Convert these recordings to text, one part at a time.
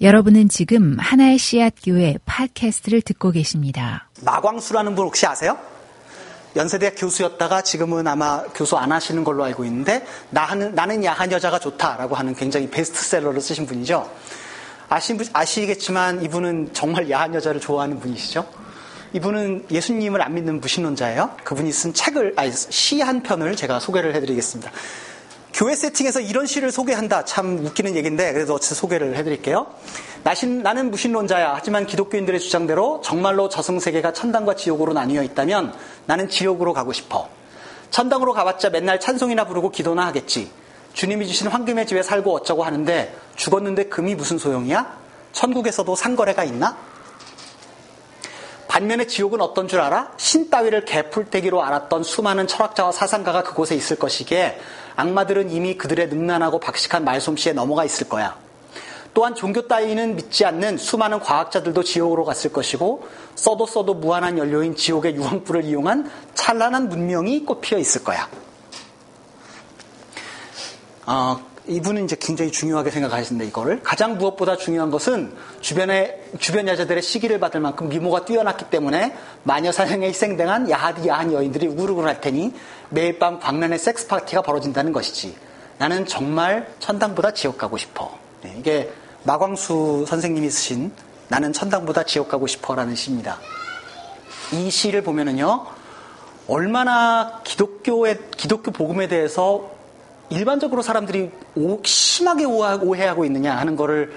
여러분은 지금 하나의 씨앗 교회 팟캐스트를 듣고 계십니다. 마광수라는 분 혹시 아세요? 연세대 교수였다가 지금은 아마 교수 안 하시는 걸로 알고 있는데 나는 야한 여자가 좋다라고 하는 굉장히 베스트셀러를 쓰신 분이죠. 아시겠지만 이분은 정말 야한 여자를 좋아하는 분이시죠. 이분은 예수님을 안 믿는 무신론자예요. 그분이 쓴 시 한 편을 제가 소개를 해드리겠습니다. 교회 세팅에서 이런 시를 소개한다. 참 웃기는 얘기인데 그래도 어쨌든 소개를 해드릴게요. 나는 무신론자야. 하지만 기독교인들의 주장대로 정말로 저승세계가 천당과 지옥으로 나뉘어 있다면 나는 지옥으로 가고 싶어. 천당으로 가봤자 맨날 찬송이나 부르고 기도나 하겠지. 주님이 주신 황금의 집에 살고 어쩌고 하는데 죽었는데 금이 무슨 소용이야? 천국에서도 상거래가 있나? 반면에 지옥은 어떤 줄 알아? 신 따위를 개풀떼기로 알았던 수많은 철학자와 사상가가 그곳에 있을 것이기에 악마들은 이미 그들의 능란하고 박식한 말솜씨에 넘어가 있을 거야. 또한 종교 따위는 믿지 않는 수많은 과학자들도 지옥으로 갔을 것이고 써도 무한한 연료인 지옥의 유황불을 이용한 찬란한 문명이 꽃피어 있을 거야. 이분은 이제 굉장히 중요하게 생각하시는데 이거를 가장 무엇보다 중요한 것은 주변 여자들의 시기를 받을 만큼 미모가 뛰어났기 때문에 마녀 사냥에 희생당한 야한 여인들이 우글우글 할 테니 매일 밤 광란의 섹스 파티가 벌어진다는 것이지. 나는 정말 천당보다 지옥 가고 싶어. 네, 이게 마광수 선생님이 쓰신 나는 천당보다 지옥 가고 싶어라는 시입니다. 이 시를 보면은요 얼마나 기독교 복음에 대해서 일반적으로 사람들이 심하게 오해하고 있느냐 하는 거를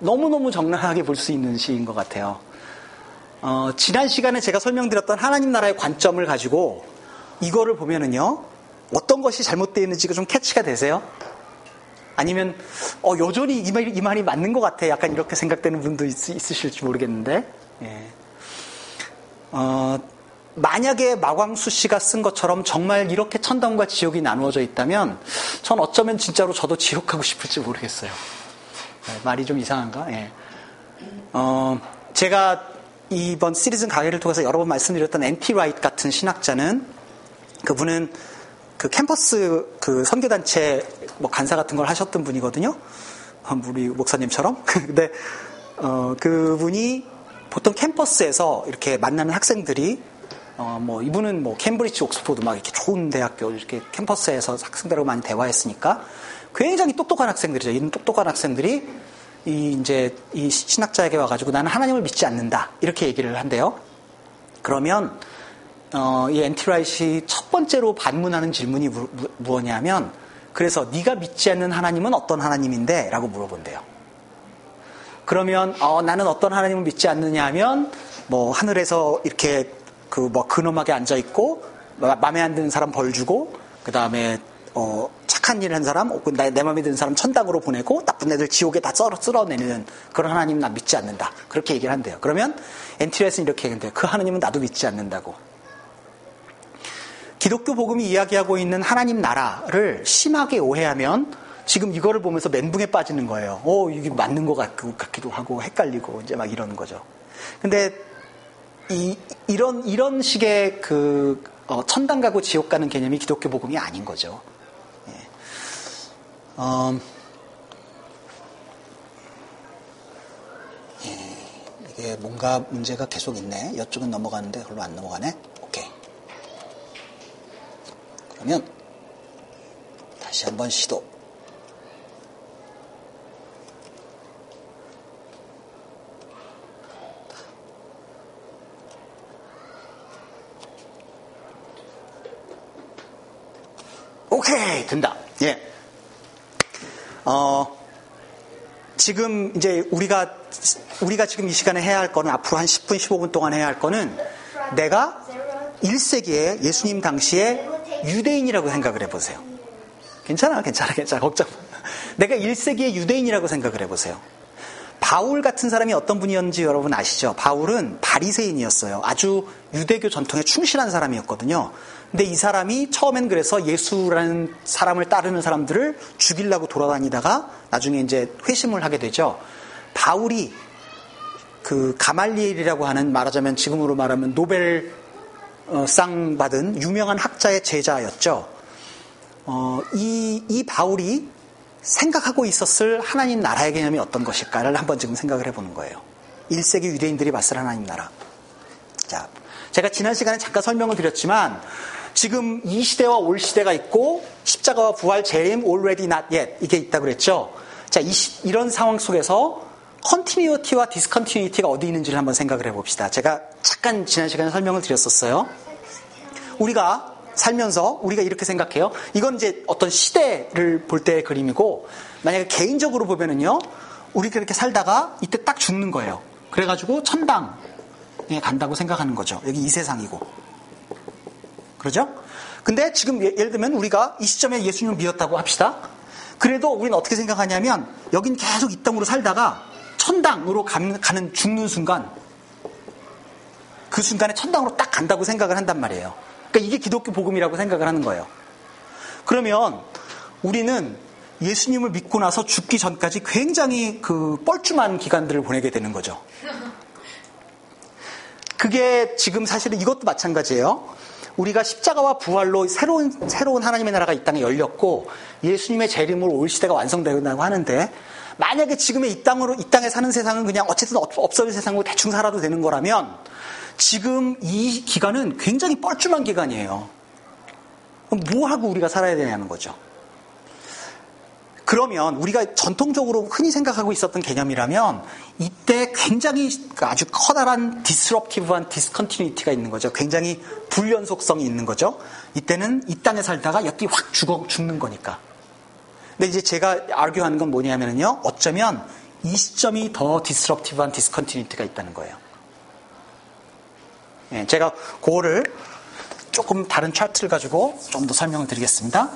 너무너무 적나라하게 볼 수 있는 시인 것 같아요. 지난 시간에 제가 설명드렸던 하나님 나라의 관점을 가지고 이거를 보면은요 어떤 것이 잘못되어 있는지가 좀 캐치가 되세요? 아니면 여전히 이 말이 맞는 것 같아 약간 이렇게 생각되는 분도 있으실지 모르겠는데 예. 만약에 마광수 씨가 쓴 것처럼 정말 이렇게 천당과 지옥이 나누어져 있다면 전 어쩌면 진짜로 저도 지옥 가고 싶을지 모르겠어요. 네, 말이 좀 이상한가? 예. 제가 이번 시리즈 강의를 통해서 여러 번 말씀드렸던 N.T. Wright 같은 신학자는 그분은 그 캠퍼스 그 선교단체 뭐 간사 같은 걸 하셨던 분이거든요. 우리 목사님처럼. 근데 그분이 보통 캠퍼스에서 이렇게 만나는 학생들이 이분은 캠브리지, 옥스포드 막 이렇게 좋은 대학교 이렇게 캠퍼스에서 학생들하고 많이 대화했으니까 굉장히 똑똑한 학생들이죠. 이런 똑똑한 학생들이 이 신학자에게 와가지고 나는 하나님을 믿지 않는다. 이렇게 얘기를 한대요. 그러면, 이 N.T. Wright이 첫 번째로 반문하는 질문이 뭐냐면 그래서 네가 믿지 않는 하나님은 어떤 하나님인데? 라고 물어본대요. 그러면, 나는 어떤 하나님을 믿지 않느냐 하면 하늘에서 이렇게 근엄하게 앉아있고, 마음에 안 드는 사람 벌 주고, 그 다음에, 착한 일을 한 사람, 내 마음에 드는 사람 천당으로 보내고, 나쁜 애들 지옥에 다 쓸어내는 그런 하나님 난 믿지 않는다. 그렇게 얘기를 한대요. 그러면, 엔티레스는 이렇게 얘기한대요. 그 하나님은 나도 믿지 않는다고. 기독교 복음이 이야기하고 있는 하나님 나라를 심하게 오해하면, 지금 이거를 보면서 멘붕에 빠지는 거예요. 이게 맞는 것 같기도 하고, 헷갈리고, 이제 막 이러는 거죠. 근데, 이런 식의 천당 가고 지옥 가는 개념이 기독교 복음이 아닌 거죠. 예. 이게 뭔가 문제가 계속 있네. 이쪽은 넘어가는데 별로 안 넘어가네. 오케이. 그러면 다시 한번 시도. 오케이! 된다. 예. 지금 이제 우리가 지금 이 시간에 해야 할 거는 앞으로 한 10분, 15분 동안 해야 할 거는 내가 1세기에 예수님 당시에 유대인이라고 생각을 해보세요. 괜찮아. 걱정 마. 내가 1세기에 유대인이라고 생각을 해보세요. 바울 같은 사람이 어떤 분이었는지 여러분 아시죠? 바울은 바리새인이었어요. 아주 유대교 전통에 충실한 사람이었거든요. 근데 이 사람이 처음엔 그래서 예수라는 사람을 따르는 사람들을 죽이려고 돌아다니다가 나중에 이제 회심을 하게 되죠. 바울이 그 가말리엘이라고 하는 말하자면 지금으로 말하면 노벨상 받은 유명한 학자의 제자였죠. 이 바울이 생각하고 있었을 하나님 나라의 개념이 어떤 것일까를 한번 지금 생각을 해보는 거예요. 1세기 유대인들이 봤을 하나님 나라. 자, 제가 지난 시간에 잠깐 설명을 드렸지만 지금 이 시대와 올 시대가 있고 십자가와 부활, 재림, already not yet 이게 있다고 그랬죠. 자, 이런 상황 속에서 컨티뉴어티와 디스컨티뉴이티가 어디 있는지를 한번 생각을 해봅시다. 제가 잠깐 지난 시간에 설명을 드렸었어요. 우리가 살면서 우리가 이렇게 생각해요. 이건 이제 어떤 시대를 볼 때의 그림이고, 만약에 개인적으로 보면은요, 우리가 이렇게 살다가 이때 딱 죽는 거예요. 그래가지고 천당에 간다고 생각하는 거죠. 여기 이 세상이고. 그러죠? 근데 지금 예를 들면 우리가 이 시점에 예수님을 믿었다고 합시다. 그래도 우리는 어떻게 생각하냐면, 여긴 계속 이 땅으로 살다가 천당으로 가는 죽는 순간, 그 순간에 천당으로 딱 간다고 생각을 한단 말이에요. 그러니까 이게 기독교 복음이라고 생각을 하는 거예요. 그러면 우리는 예수님을 믿고 나서 죽기 전까지 굉장히 그 뻘쭘한 기간들을 보내게 되는 거죠. 그게 지금 사실은 이것도 마찬가지예요. 우리가 십자가와 부활로 새로운 하나님의 나라가 이 땅에 열렸고 예수님의 재림으로 올 시대가 완성된다고 하는데, 만약에 지금의 이 땅에 사는 세상은 그냥 어쨌든 없어질 세상으로 대충 살아도 되는 거라면 지금 이 기간은 굉장히 뻘쭘한 기간이에요. 그럼 뭐하고 우리가 살아야 되냐는 거죠. 그러면 우리가 전통적으로 흔히 생각하고 있었던 개념이라면 이때 굉장히 아주 커다란 디스럽티브한 디스컨티뉴이티가 있는 거죠. 굉장히 불연속성이 있는 거죠. 이때는 이 땅에 살다가 여기 확 죽는 거니까. 근데 이제 제가 아규하는 건 뭐냐면요, 어쩌면 이 시점이 더 디스럽티브한 디스컨티뉴이티가 있다는 거예요. 예, 제가 그거를 조금 다른 차트를 가지고 좀 더 설명을 드리겠습니다.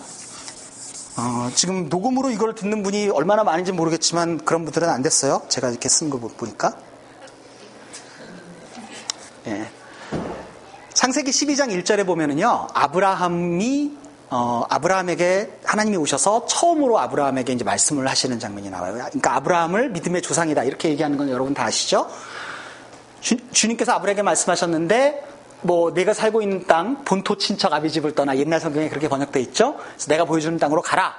지금 녹음으로 이걸 듣는 분이 얼마나 많은지 모르겠지만 그런 분들은 안 됐어요. 제가 이렇게 쓴 거 보니까. 예. 창세기 12장 1절에 보면은요, 아브라함에게 하나님이 오셔서 처음으로 아브라함에게 이제 말씀을 하시는 장면이 나와요. 그러니까 아브라함을 믿음의 조상이다 이렇게 얘기하는 건 여러분 다 아시죠? 주님께서 아브라함에게 말씀하셨는데, 뭐 내가 살고 있는 땅 본토 친척 아비집을 떠나, 옛날 성경에 그렇게 번역돼 있죠. 그래서 내가 보여주는 땅으로 가라.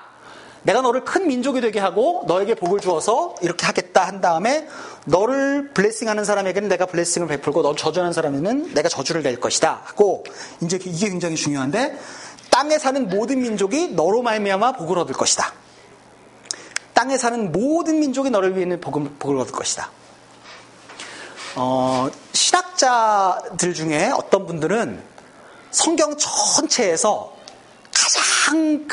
내가 너를 큰 민족이 되게 하고 너에게 복을 주어서 이렇게 하겠다 한 다음에, 너를 블레싱하는 사람에게는 내가 블레싱을 베풀고 너를 저주하는 사람에게는 내가 저주를 낼 것이다 하고, 이제 이게 굉장히 중요한데, 땅에 사는 모든 민족이 너로 말미암아 복을 얻을 것이다. 땅에 사는 모든 민족이 너를 위해 복을 얻을 것이다. 신학자들 중에 어떤 분들은 성경 전체에서 가장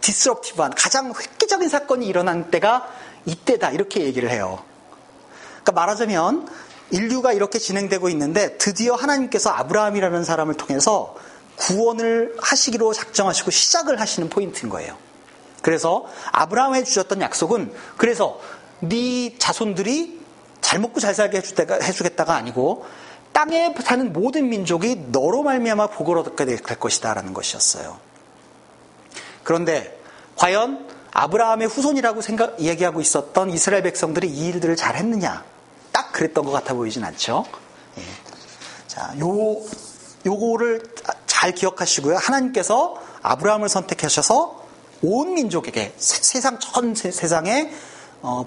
디스럽티브한, 가장 획기적인 사건이 일어난 때가 이때다 이렇게 얘기를 해요. 그러니까 말하자면 인류가 이렇게 진행되고 있는데 드디어 하나님께서 아브라함이라는 사람을 통해서 구원을 하시기로 작정하시고 시작을 하시는 포인트인 거예요. 그래서 아브라함에 주셨던 약속은, 그래서 네 자손들이 잘 먹고 잘 살게 해주겠다가 아니고 땅에 사는 모든 민족이 너로 말미암아 복을 얻게 될 것이다 라는 것이었어요. 그런데 과연 아브라함의 후손이라고 얘기하고 있었던 이스라엘 백성들이 이 일들을 잘 했느냐, 딱 그랬던 것 같아 보이진 않죠. 예. 자, 요거를 잘 기억하시고요. 하나님께서 아브라함을 선택하셔서 온 민족에게 세상 전 세상에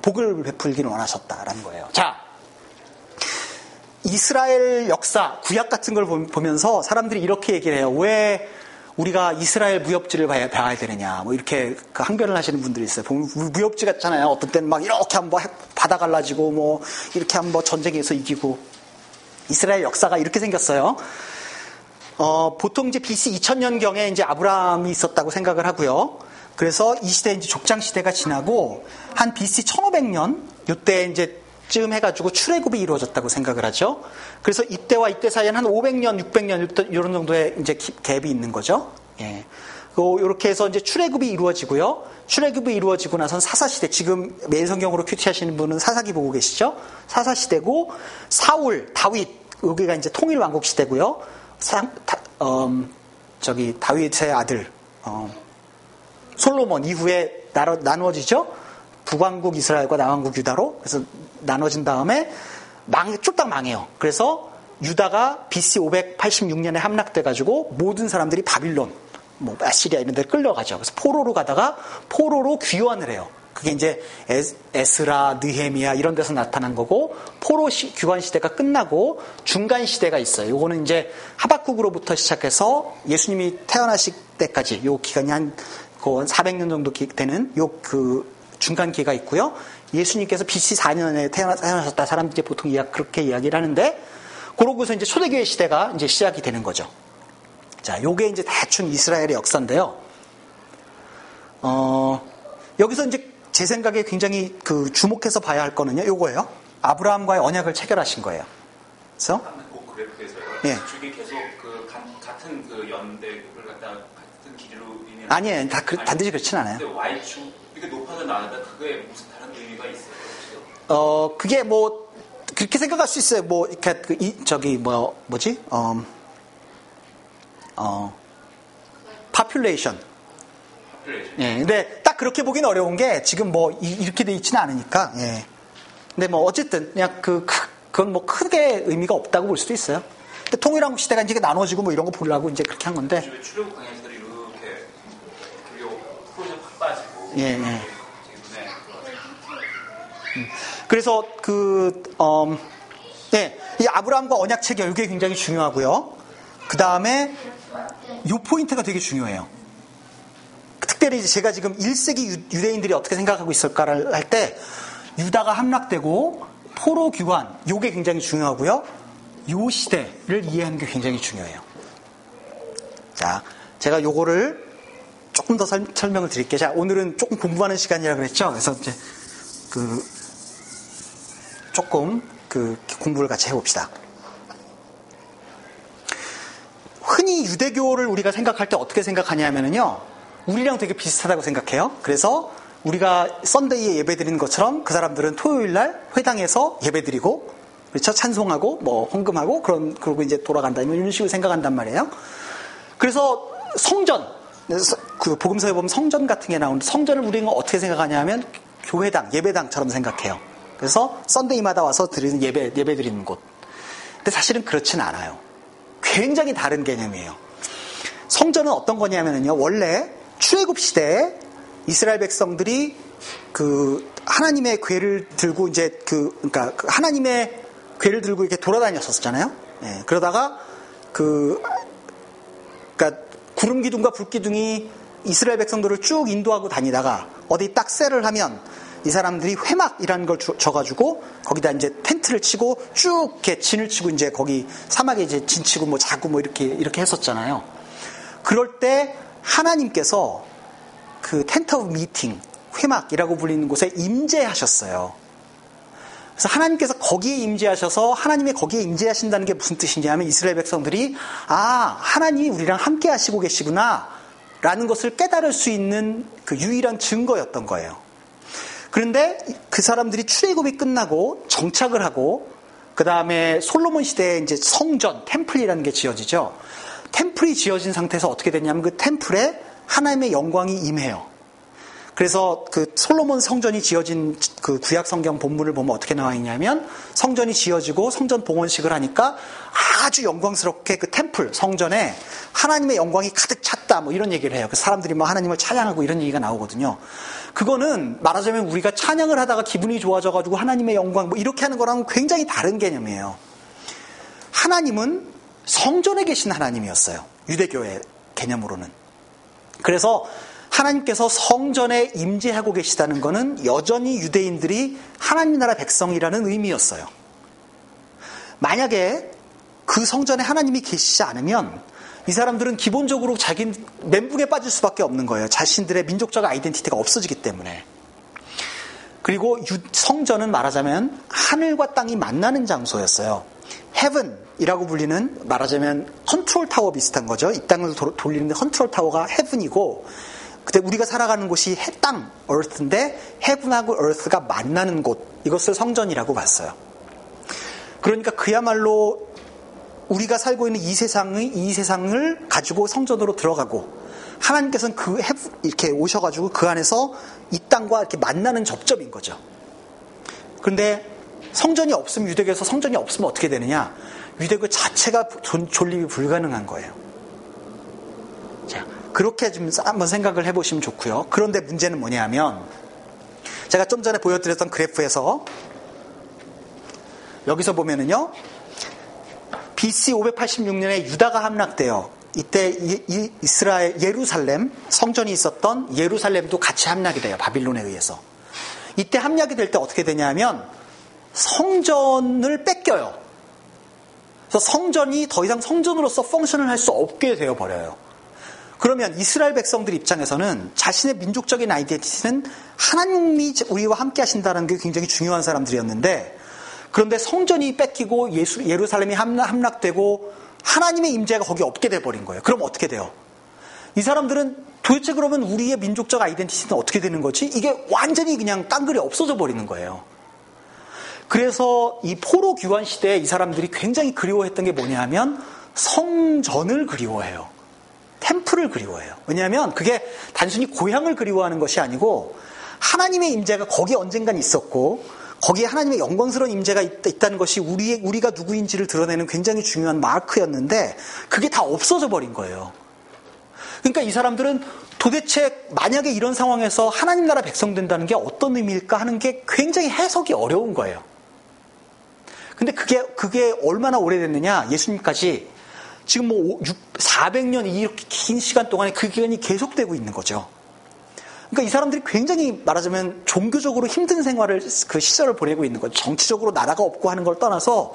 복을 베풀기를 원하셨다라는 거예요. 자, 이스라엘 역사, 구약 같은 걸 보면서 사람들이 이렇게 얘기를 해요. 왜 우리가 이스라엘 무협지를 봐야 되느냐, 뭐 이렇게 항변을 하시는 분들이 있어요. 보면 무협지 같잖아요. 어떤 때는 막 이렇게 한번 바다 갈라지고 뭐 이렇게 한번 전쟁에서 이기고. 이스라엘 역사가 이렇게 생겼어요. 보통 이제 BC 2000년경에 이제 아브라함이 있었다고 생각을 하고요. 그래서 이 시대 이제 족장 시대가 지나고 한 BC 1500년 요때 이제 쯤 해가지고 출애굽이 이루어졌다고 생각을 하죠. 그래서 이때와 이때 사이에는 한 500년, 600년 이런 정도의 이제 갭이 있는 거죠. 예. 요렇게 해서 이제 출애굽이 이루어지고요. 출애굽이 이루어지고 나선 사사 시대, 지금 매일 성경으로 큐티하시는 분은 사사기 보고 계시죠? 사사 시대고, 사울, 다윗 여기가 이제 통일 왕국 시대고요. 다윗의 아들. 솔로몬 이후에 나누어지죠. 북왕국 이스라엘과 남왕국 유다로. 그래서 나눠진 다음에 쫄딱 망해요. 그래서 유다가 BC 586년에 함락돼가지고 모든 사람들이 바빌론, 뭐 아시리아 이런 데 끌려가죠. 그래서 포로로 가다가 포로로 귀환을 해요. 그게 이제 에스라, 느헤미야 이런 데서 나타난 거고, 포로 귀환 시대가 끝나고 중간 시대가 있어요. 요거는 이제 하박국으로부터 시작해서 예수님이 태어나실 때까지 요 기간이 한 400년 정도 되는 요 그 중간 기가 있고요. 예수님께서 BC 4년에 태어나셨다 사람들이 보통 그렇게 이야기를 하는데, 그러고서 이제 초대교회 시대가 이제 시작이 되는 거죠. 자, 요게 이제 대충 이스라엘의 역사인데요. 여기서 이제 제 생각에 굉장히 그 주목해서 봐야 할 거는요, 요거예요. 아브라함과의 언약을 체결하신 거예요. 그래서? 그 그래프에서요. 예. 주기 계속 그 같은 그 연대를 갖다 같은 길이로 인해. 아니에요, 반드시 그렇진 않아요. 근데 Y축 이게 높아서 나는데 그거에 무슨 다른 의미가 있어요? 그게 뭐 그렇게 생각할 수 있어요. 뭐 이렇게 파퓰레이션. 예, 근데 딱 그렇게 보긴 어려운 게 지금 뭐 이렇게 돼 있지는 않으니까. 예. 근데 뭐 어쨌든 그냥 그건 뭐 크게 의미가 없다고 볼 수도 있어요. 근데 통일한국 시대가 이제 나눠지고 뭐 이런 거 보려고 이제 그렇게 한 건데. 출애굽 강의자들이 이렇게 프로젝트 확 빠지고. 예, 예. 그래서 이 아브라함과 언약 체결 이게 굉장히 중요하고요. 그 다음에 요 포인트가 되게 중요해요. 특별히 이제 제가 지금 1세기 유대인들이 어떻게 생각하고 있을까를 할 때 유다가 함락되고 포로 귀환 요게 굉장히 중요하고요. 요 시대를 이해하는 게 굉장히 중요해요. 자, 제가 요거를 조금 더 설명을 드릴게요. 자, 오늘은 조금 공부하는 시간이라 그랬죠. 그래서 이제 조금 공부를 같이 해봅시다. 흔히 유대교를 우리가 생각할 때 어떻게 생각하냐면요, 우리랑 되게 비슷하다고 생각해요. 그래서 우리가 썬데이에 예배드리는 것처럼 그 사람들은 토요일날 회당에서 예배드리고, 그렇죠? 찬송하고 뭐 헌금하고 그러고 이제 돌아간다 이런 식으로 생각한단 말이에요. 그래서 성전, 그 복음서에 보면 성전 같은 게 나오는데 성전을 우리는 어떻게 생각하냐면 교회당, 예배당처럼 생각해요. 그래서 썬데이마다 와서 드리는 예배 드리는 곳. 근데 사실은 그렇진 않아요. 굉장히 다른 개념이에요. 성전은 어떤 거냐면요, 원래 출애굽 시대에 이스라엘 백성들이 하나님의 궤를 들고 하나님의 궤를 들고 이렇게 돌아다녔었잖아요. 예, 그러다가 구름 기둥과 불 기둥이 이스라엘 백성들을 쭉 인도하고 다니다가 어디 딱 셀을 하면 이 사람들이 회막이라는 걸 져가지고 거기다 이제 텐트를 치고 쭉 이렇게 진을 치고 이제 거기 사막에 이제 진 치고 뭐 자고 뭐 이렇게 했었잖아요. 그럴 때 하나님께서 그 텐트 오브 미팅, 회막이라고 불리는 곳에 임재하셨어요. 그래서 하나님께서 거기에 임재하셔서, 하나님이 거기에 임재하신다는 게 무슨 뜻이냐면 이스라엘 백성들이 아, 하나님이 우리랑 함께 하시고 계시구나 라는 것을 깨달을 수 있는 그 유일한 증거였던 거예요. 그런데 그 사람들이 출애굽이 끝나고 정착을 하고 그 다음에 솔로몬 시대에 이제 성전, 템플이라는 게 지어지죠. 템플이 지어진 상태에서 어떻게 되냐면 그 템플에 하나님의 영광이 임해요. 그래서 그 솔로몬 성전이 지어진 그 구약 성경 본문을 보면 어떻게 나와 있냐면 성전이 지어지고 성전 봉헌식을 하니까 아주 영광스럽게 그 템플, 성전에 하나님의 영광이 가득 찼다 뭐 이런 얘기를 해요. 그 사람들이 뭐 하나님을 찬양하고 이런 얘기가 나오거든요. 그거는 말하자면 우리가 찬양을 하다가 기분이 좋아져가지고 하나님의 영광 뭐 이렇게 하는 거랑은 굉장히 다른 개념이에요. 하나님은 성전에 계신 하나님이었어요. 유대교의 개념으로는. 그래서 하나님께서 성전에 임재하고 계시다는 것은 여전히 유대인들이 하나님 나라 백성이라는 의미였어요. 만약에 그 성전에 하나님이 계시지 않으면 이 사람들은 기본적으로 자기 멘붕에 빠질 수밖에 없는 거예요. 자신들의 민족적 아이덴티티가 없어지기 때문에. 그리고 성전은 말하자면 하늘과 땅이 만나는 장소였어요. 헤븐이라고 불리는, 말하자면 컨트롤 타워 비슷한 거죠. 이 땅을 돌리는데 컨트롤 타워가 헤븐이고, 그때 우리가 살아가는 곳이 땅, earth인데 헤븐하고 earth가 만나는 곳, 이것을 성전이라고 봤어요. 그러니까 그야말로 우리가 살고 있는 이 세상을 가지고 성전으로 들어가고, 하나님께서는 이렇게 오셔가지고 그 안에서 이 땅과 이렇게 만나는 접점인 거죠. 그런데 성전이 없으면, 유대교에서 성전이 없으면 어떻게 되느냐? 유대교 자체가 존립이 불가능한 거예요. 자, 그렇게 좀 한번 생각을 해보시면 좋고요. 그런데 문제는 뭐냐면 제가 좀 전에 보여드렸던 그래프에서 여기서 보면은요, BC 586년에 유다가 함락돼요. 이때 이스라엘 예루살렘 성전이 있었던 예루살렘도 같이 함락이 돼요. 바빌론에 의해서. 이때 함락이 될 때 어떻게 되냐면 성전을 뺏겨요. 그래서 성전이 더 이상 성전으로서 펑션을 할 수 없게 되어버려요. 그러면 이스라엘 백성들 입장에서는 자신의 민족적인 아이덴티티는 하나님이 우리와 함께 하신다는 게 굉장히 중요한 사람들이었는데, 그런데 성전이 뺏기고 예루살렘이 함락되고 하나님의 임재가 거기 없게 돼버린 거예요. 그럼 어떻게 돼요? 이 사람들은 도대체 그러면 우리의 민족적 아이덴티티는 어떻게 되는 거지? 이게 완전히 그냥 깡그리 없어져 버리는 거예요. 그래서 이 포로 귀환 시대에 이 사람들이 굉장히 그리워했던 게 뭐냐 하면 성전을 그리워해요. 템플을 그리워해요. 왜냐하면 그게 단순히 고향을 그리워하는 것이 아니고 하나님의 임재가 거기에 언젠간 있었고 거기에 하나님의 영광스러운 임재가 있다는 것이 우리가 누구인지를 드러내는 굉장히 중요한 마크였는데 그게 다 없어져 버린 거예요. 그러니까 이 사람들은 도대체 만약에 이런 상황에서 하나님 나라 백성 된다는 게 어떤 의미일까 하는 게 굉장히 해석이 어려운 거예요. 근데 그게 얼마나 오래됐느냐? 예수님까지 지금 400년 이렇게 긴 시간 동안에 그 기간이 계속되고 있는 거죠. 그러니까 이 사람들이 굉장히 말하자면 종교적으로 힘든 생활을 그 시절을 보내고 있는 거예요. 정치적으로 나라가 없고 하는 걸 떠나서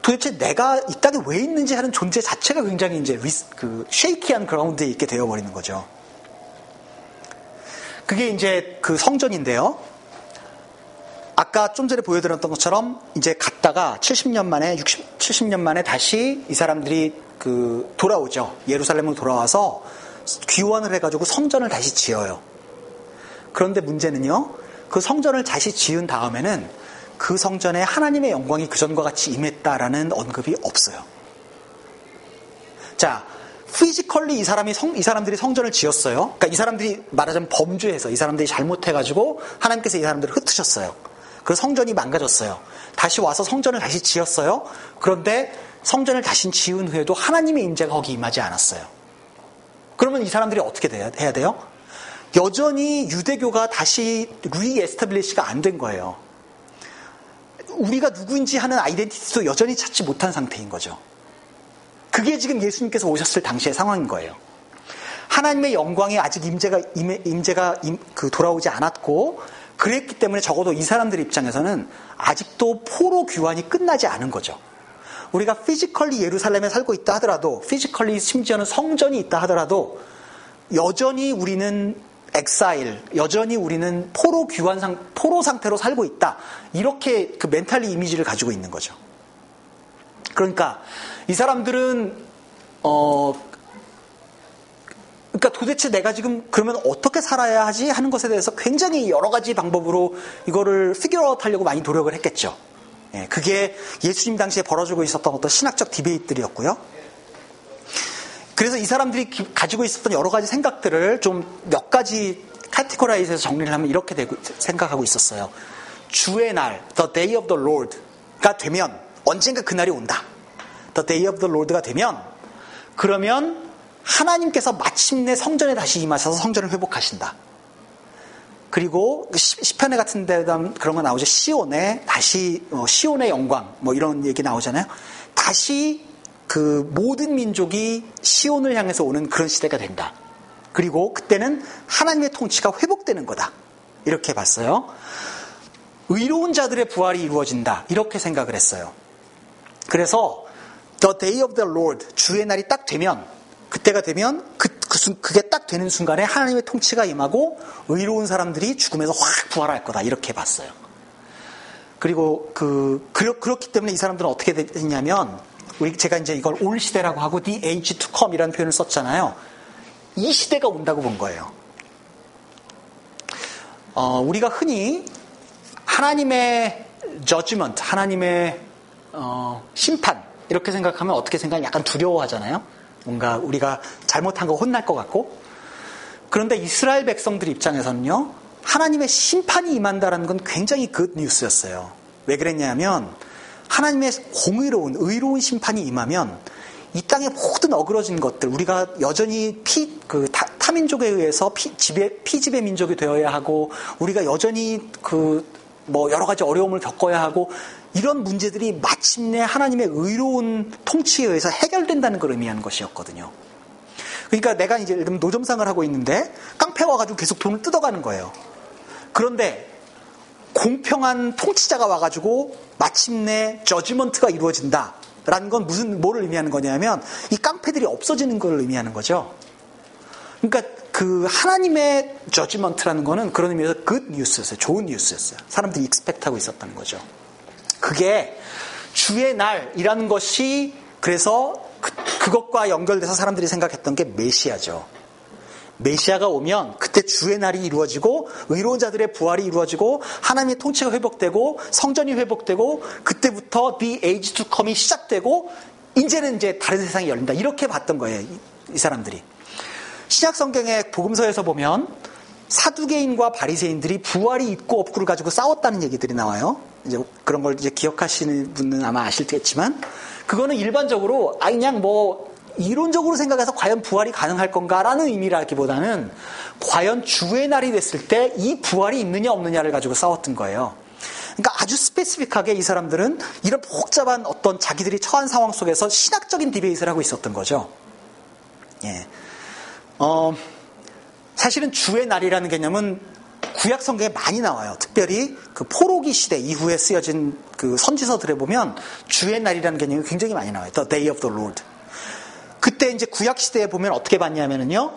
도대체 내가 이 땅에 왜 있는지 하는 존재 자체가 굉장히 이제 그 쉐이키한 그라운드에 있게 되어버리는 거죠. 그게 이제 그 성전인데요. 아까 좀 전에 보여드렸던 것처럼 이제 갔다가 70년 만에 다시 이 사람들이 그 돌아오죠. 예루살렘으로 돌아와서 귀환을 해가지고 성전을 다시 지어요. 그런데 문제는요, 그 성전을 다시 지은 다음에는 그 성전에 하나님의 영광이 그전과 같이 임했다라는 언급이 없어요. 자, 피지컬리 이 사람들이 성전을 지었어요. 그러니까 이 사람들이 말하자면 범죄해서 이 사람들이 잘못해가지고 하나님께서 이 사람들을 흩으셨어요. 그래서 성전이 망가졌어요. 다시 와서 성전을 다시 지었어요. 그런데 성전을 다시 지은 후에도 하나님의 임재가 거기 임하지 않았어요. 그러면 이 사람들이 어떻게 해야 돼요? 여전히 유대교가 다시 리에스타블리시가 안 된 거예요. 우리가 누구인지 하는 아이덴티티도 여전히 찾지 못한 상태인 거죠. 그게 지금 예수님께서 오셨을 당시의 상황인 거예요. 하나님의 영광에 아직 임재가 돌아오지 않았고, 그랬기 때문에 적어도 이 사람들 입장에서는 아직도 포로 귀환이 끝나지 않은 거죠. 우리가 피지컬리 예루살렘에 살고 있다 하더라도, 피지컬리 심지어는 성전이 있다 하더라도 여전히 우리는 엑사일, 여전히 우리는 포로 상태로 살고 있다. 이렇게 그 멘탈리 이미지를 가지고 있는 거죠. 그러니까 이 사람들은 그러니까 도대체 내가 지금 그러면 어떻게 살아야 하지 하는 것에 대해서 굉장히 여러 가지 방법으로 이거를 피규어아웃 하려고 많이 노력을 했겠죠. 예, 그게 예수님 당시에 벌어지고 있었던 어떤 신학적 디베이트들이었고요. 그래서 이 사람들이 가지고 있었던 여러 가지 생각들을 좀 몇 가지 카테고라이즈해서 정리를 하면 이렇게 생각하고 있었어요. 주의 날, the day of the Lord가 되면 언젠가 그날이 온다. the day of the Lord가 되면 그러면 하나님께서 마침내 성전에 다시 임하셔서 성전을 회복하신다. 그리고 시편에 같은 데 그런 거 나오죠. 시온의 영광 뭐 이런 얘기 나오잖아요. 다시 그 모든 민족이 시온을 향해서 오는 그런 시대가 된다. 그리고 그때는 하나님의 통치가 회복되는 거다. 이렇게 봤어요. 의로운 자들의 부활이 이루어진다. 이렇게 생각을 했어요. 그래서 The Day of the Lord, 주의 날이 딱 되면, 그때가 되면 그게 딱 되는 순간에 하나님의 통치가 임하고 의로운 사람들이 죽음에서 확 부활할 거다. 이렇게 봤어요. 그리고 그렇기 때문에 이 사람들은 어떻게 됐냐면, 제가 이제 이걸 올 시대라고 하고 the age to come 이라는 표현을 썼잖아요. 이 시대가 온다고 본 거예요. 우리가 흔히 하나님의 judgment, 하나님의 심판 이렇게 생각하면 어떻게 생각하면 약간 두려워하잖아요. 뭔가 우리가 잘못한 거 혼날 것 같고. 그런데 이스라엘 백성들 입장에서는요, 하나님의 심판이 임한다는 건 굉장히 good news였어요. 왜 그랬냐면 하나님의 의로운 심판이 임하면 이 땅의 모든 어그러진 것들, 우리가 여전히 타민족에 의해서 피지배 민족이 되어야 하고, 우리가 여전히 여러 가지 어려움을 겪어야 하고, 이런 문제들이 마침내 하나님의 의로운 통치에 의해서 해결된다는 걸 의미하는 것이었거든요. 그러니까 내가 이제 예를 들면 노점상을 하고 있는데 깡패와 가지고 계속 돈을 뜯어가는 거예요. 그런데 공평한 통치자가 와가지고 마침내 저지먼트가 이루어진다라는 건 뭐를 의미하는 거냐면 이 깡패들이 없어지는 걸 의미하는 거죠. 그러니까 그 하나님의 저지먼트라는 거는 그런 의미에서 good news였어요. 좋은 뉴스였어요. 사람들이 익스펙트하고 있었다는 거죠. 그게 주의 날이라는 것이 그래서 그것과 연결돼서 사람들이 생각했던 게 메시아죠. 메시아가 오면 그때 주의 날이 이루어지고 의로운 자들의 부활이 이루어지고 하나님의 통치가 회복되고 성전이 회복되고 그때부터 the age to come이 시작되고 이제는 다른 세상이 열린다. 이렇게 봤던 거예요. 이 사람들이. 신약성경의 복음서에서 보면 사두개인과 바리새인들이 부활이 있고 없고를 가지고 싸웠다는 얘기들이 나와요. 이제 그런 걸 이제 기억하시는 분은 아마 아실 테지만 그거는 일반적으로 그냥 이론적으로 생각해서 과연 부활이 가능할 건가라는 의미라기보다는 과연 주의 날이 됐을 때 이 부활이 있느냐 없느냐를 가지고 싸웠던 거예요. 그러니까 아주 스페시픽하게 이 사람들은 이런 복잡한 어떤 자기들이 처한 상황 속에서 신학적인 디베이트를 하고 있었던 거죠. 예. 사실은 주의 날이라는 개념은 구약 성경에 많이 나와요. 특별히 그 포로기 시대 이후에 쓰여진 그 선지서들에 보면 주의 날이라는 개념이 굉장히 많이 나와요. The Day of the Lord. 그때 이제 구약 시대에 보면 어떻게 봤냐면은요,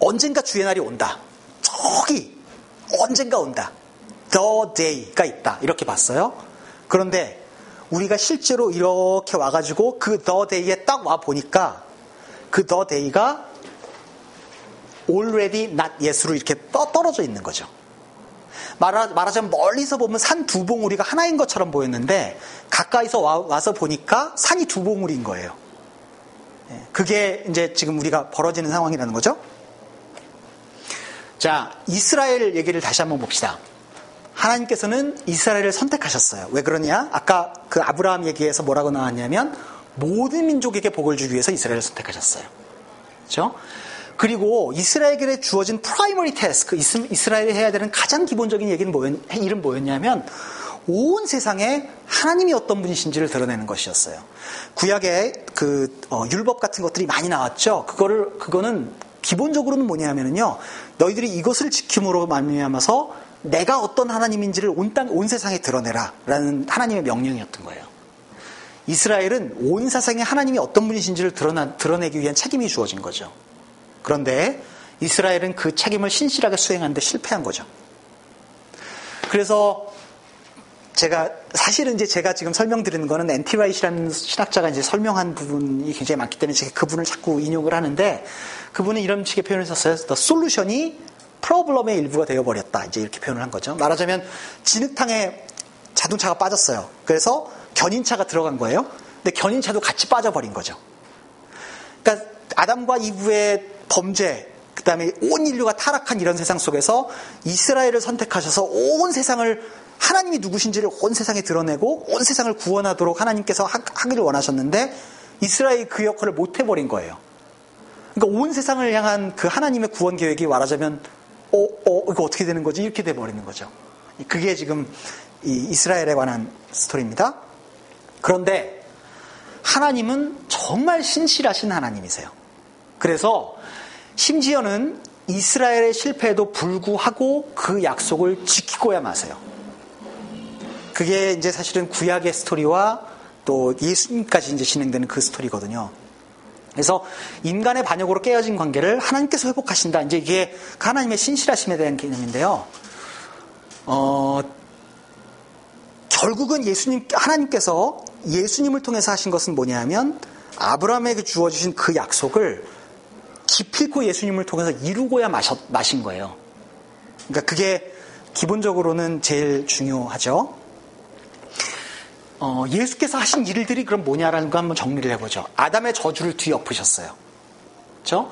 언젠가 주의 날이 온다. 저기 언젠가 온다. The Day가 있다. 이렇게 봤어요. 그런데 우리가 실제로 이렇게 와가지고 그 The Day에 딱 와 보니까 그 The Day가 already not yet으로 이렇게 떨어져 있는 거죠. 말하자면 멀리서 보면 산 두 봉우리가 하나인 것처럼 보였는데 가까이서 와서 보니까 산이 두 봉우리인 거예요. 그게 이제 지금 우리가 벌어지는 상황이라는 거죠. 자, 이스라엘 얘기를 다시 한번 봅시다. 하나님께서는 이스라엘을 선택하셨어요. 왜 그러냐? 아까 그 아브라함 얘기에서 뭐라고 나왔냐면 모든 민족에게 복을 주기 위해서 이스라엘을 선택하셨어요. 그렇죠? 그리고 이스라엘에게 주어진 프라이머리 태스크, 이스라엘이 해야 되는 가장 기본적인 얘기는 일은 뭐였냐면 온 세상에 하나님이 어떤 분이신지를 드러내는 것이었어요. 구약에 율법 같은 것들이 많이 나왔죠. 그거는 기본적으로는 뭐냐면은요, 너희들이 이것을 지킴으로 말미암아서 내가 어떤 하나님인지를 온 세상에 드러내라라는 하나님의 명령이었던 거예요. 이스라엘은 온 세상에 하나님이 어떤 분이신지를 드러내기 위한 책임이 주어진 거죠. 그런데 이스라엘은 그 책임을 신실하게 수행하는데 실패한 거죠. 그래서 제가 지금 설명드리는 거는 N.T. Wright이라는 신학자가 이제 설명한 부분이 굉장히 많기 때문에 제가 그분을 자꾸 인용을 하는데 그분은 이런 식의 표현을 썼어요. The solution이 problem의 일부가 되어버렸다. 이제 이렇게 표현을 한 거죠. 말하자면 진흙탕에 자동차가 빠졌어요. 그래서 견인차가 들어간 거예요. 근데 견인차도 같이 빠져버린 거죠. 그러니까 아담과 이브의 범죄, 그 다음에 온 인류가 타락한 이런 세상 속에서 이스라엘을 선택하셔서 온 세상을 하나님이 누구신지를 온 세상에 드러내고 온 세상을 구원하도록 하나님께서 하기를 원하셨는데 이스라엘이 그 역할을 못 해버린 거예요. 그러니까 온 세상을 향한 그 하나님의 구원 계획이 말하자면 이거 어떻게 되는 거지? 이렇게 돼버리는 거죠. 그게 지금 이 이스라엘에 관한 스토리입니다. 그런데 하나님은 정말 신실하신 하나님이세요. 그래서 심지어는 이스라엘의 실패에도 불구하고 그 약속을 지키고야 마세요. 그게 이제 사실은 구약의 스토리와 또 예수님까지 이제 진행되는 그 스토리거든요. 그래서 인간의 반역으로 깨어진 관계를 하나님께서 회복하신다. 이제 이게 하나님의 신실하심에 대한 개념인데요. 결국은 하나님께서 예수님을 통해서 하신 것은 뭐냐면 아브라함에게 주어주신 그 약속을 기필코 예수님을 통해서 이루고야 마신 거예요. 그러니까 그게 기본적으로는 제일 중요하죠. 예수께서 하신 일들이 그럼 뭐냐라는 거 한번 정리를 해보죠. 아담의 저주를 뒤엎으셨어요. 그렇죠?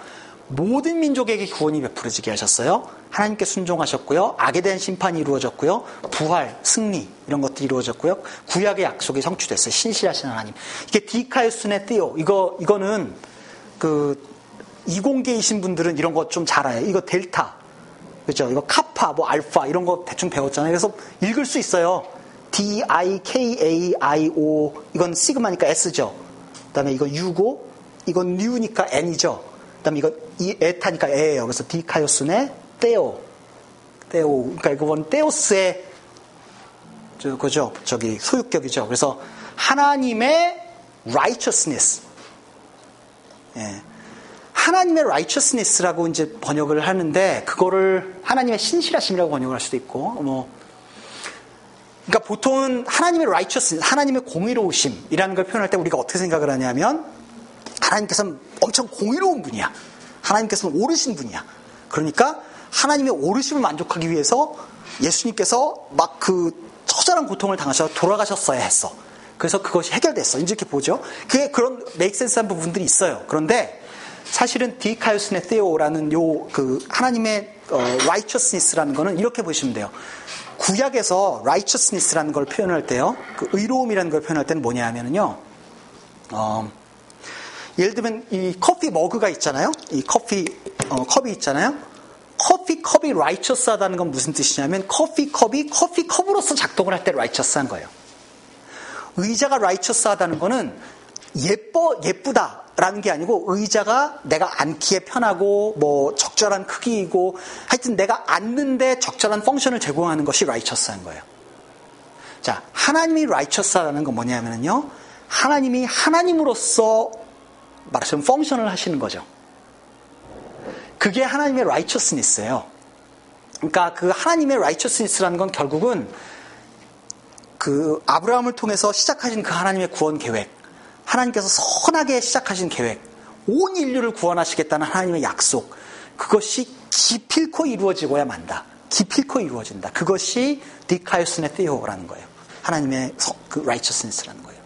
모든 민족에게 구원이 베풀어지게 하셨어요. 하나님께 순종하셨고요. 악에 대한 심판이 이루어졌고요. 부활, 승리 이런 것들이 이루어졌고요. 구약의 약속이 성취됐어요. 신실하신 하나님. 이게 디카이순의 띠오. 이거는 이공계이신 분들은 이런 거 좀 잘 알아요. 이거 델타, 그죠? 이거 카파, 뭐 알파 이런 거 대충 배웠잖아요. 그래서 읽을 수 있어요. D, I, K, A, I, O. 이건 시그마니까 S죠. 그다음에 이거 U고, 이건 뉴니까 N이죠. 그다음에 이건 에타니까 E예요. 그래서 디카요스네 떼오. 그러니까 이건 떼오스의 그죠? 저기 소유격이죠. 그래서 하나님의 righteousness. 예. 하나님의 righteousness라고 이제 번역을 하는데, 그거를 하나님의 신실하심이라고 번역을 할 수도 있고, 뭐. 그러니까 보통은 하나님의 righteousness, 하나님의 공의로우심이라는 걸 표현할 때 우리가 어떻게 생각을 하냐면, 하나님께서는 엄청 공의로운 분이야. 하나님께서는 옳으신 분이야. 그러니까 하나님의 옳으심을 만족하기 위해서 예수님께서 막 그 처절한 고통을 당하셔서 돌아가셨어야 했어. 그래서 그것이 해결됐어. 이제 이렇게 보죠. 그게 그런 메이크센스한 부분들이 있어요. 그런데 사실은 디카요스네 테오라는 요 그 하나님의 righteousness라는 거는 이렇게 보시면 돼요. 구약에서 righteousness라는 걸 표현할 때요, 그 의로움이라는 걸 표현할 때는 뭐냐 하면은요, 예를 들면 이 커피 머그가 있잖아요. 이 커피 컵이 있잖아요. 커피 컵이 righteous하다는 건 무슨 뜻이냐면, 커피 컵이 커피 컵으로서 작동을 할 때 righteous한 거예요. 의자가 righteous하다는 거는 예쁘다 라는 게 아니고, 의자가 내가 앉기에 편하고 뭐 적절한 크기이고, 하여튼 내가 앉는데 적절한 펑션을 제공하는 것이 righteous한 거예요. 자, 하나님이 righteous하다는 건 뭐냐면요, 하나님이 하나님으로서 말하자면 펑션을 하시는 거죠. 그게 하나님의 righteousness예요. 그러니까 그 하나님의 righteousness라는 건 결국은 그 아브라함을 통해서 시작하신 그 하나님의 구원 계획, 하나님께서 선하게 시작하신 계획, 온 인류를 구원하시겠다는 하나님의 약속, 그것이 기필코 이루어지고야 만다. 기필코 이루어진다. 그것이 디카요스네 테오라는 거예요. 하나님의 그 righteousness라는 거예요.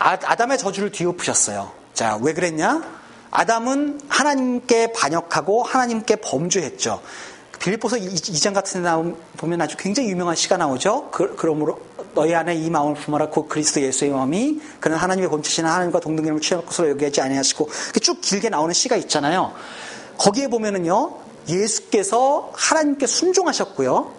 아담의 저주를 뒤엎으셨어요. 자, 왜 그랬냐? 아담은 하나님께 반역하고 하나님께 범죄했죠. 빌립보서 2장 같은 데 보면 아주 굉장히 유명한 시가 나오죠. 그러므로 너희 안에 이 마음을 품어라. 곧 그리스도 예수의 마음이, 그는 하나님의 검치시는 하나님과 동등됨을 취할 것으로 여기지 아니하시고, 쭉 길게 나오는 시가 있잖아요. 거기에 보면은요, 예수께서 하나님께 순종하셨고요,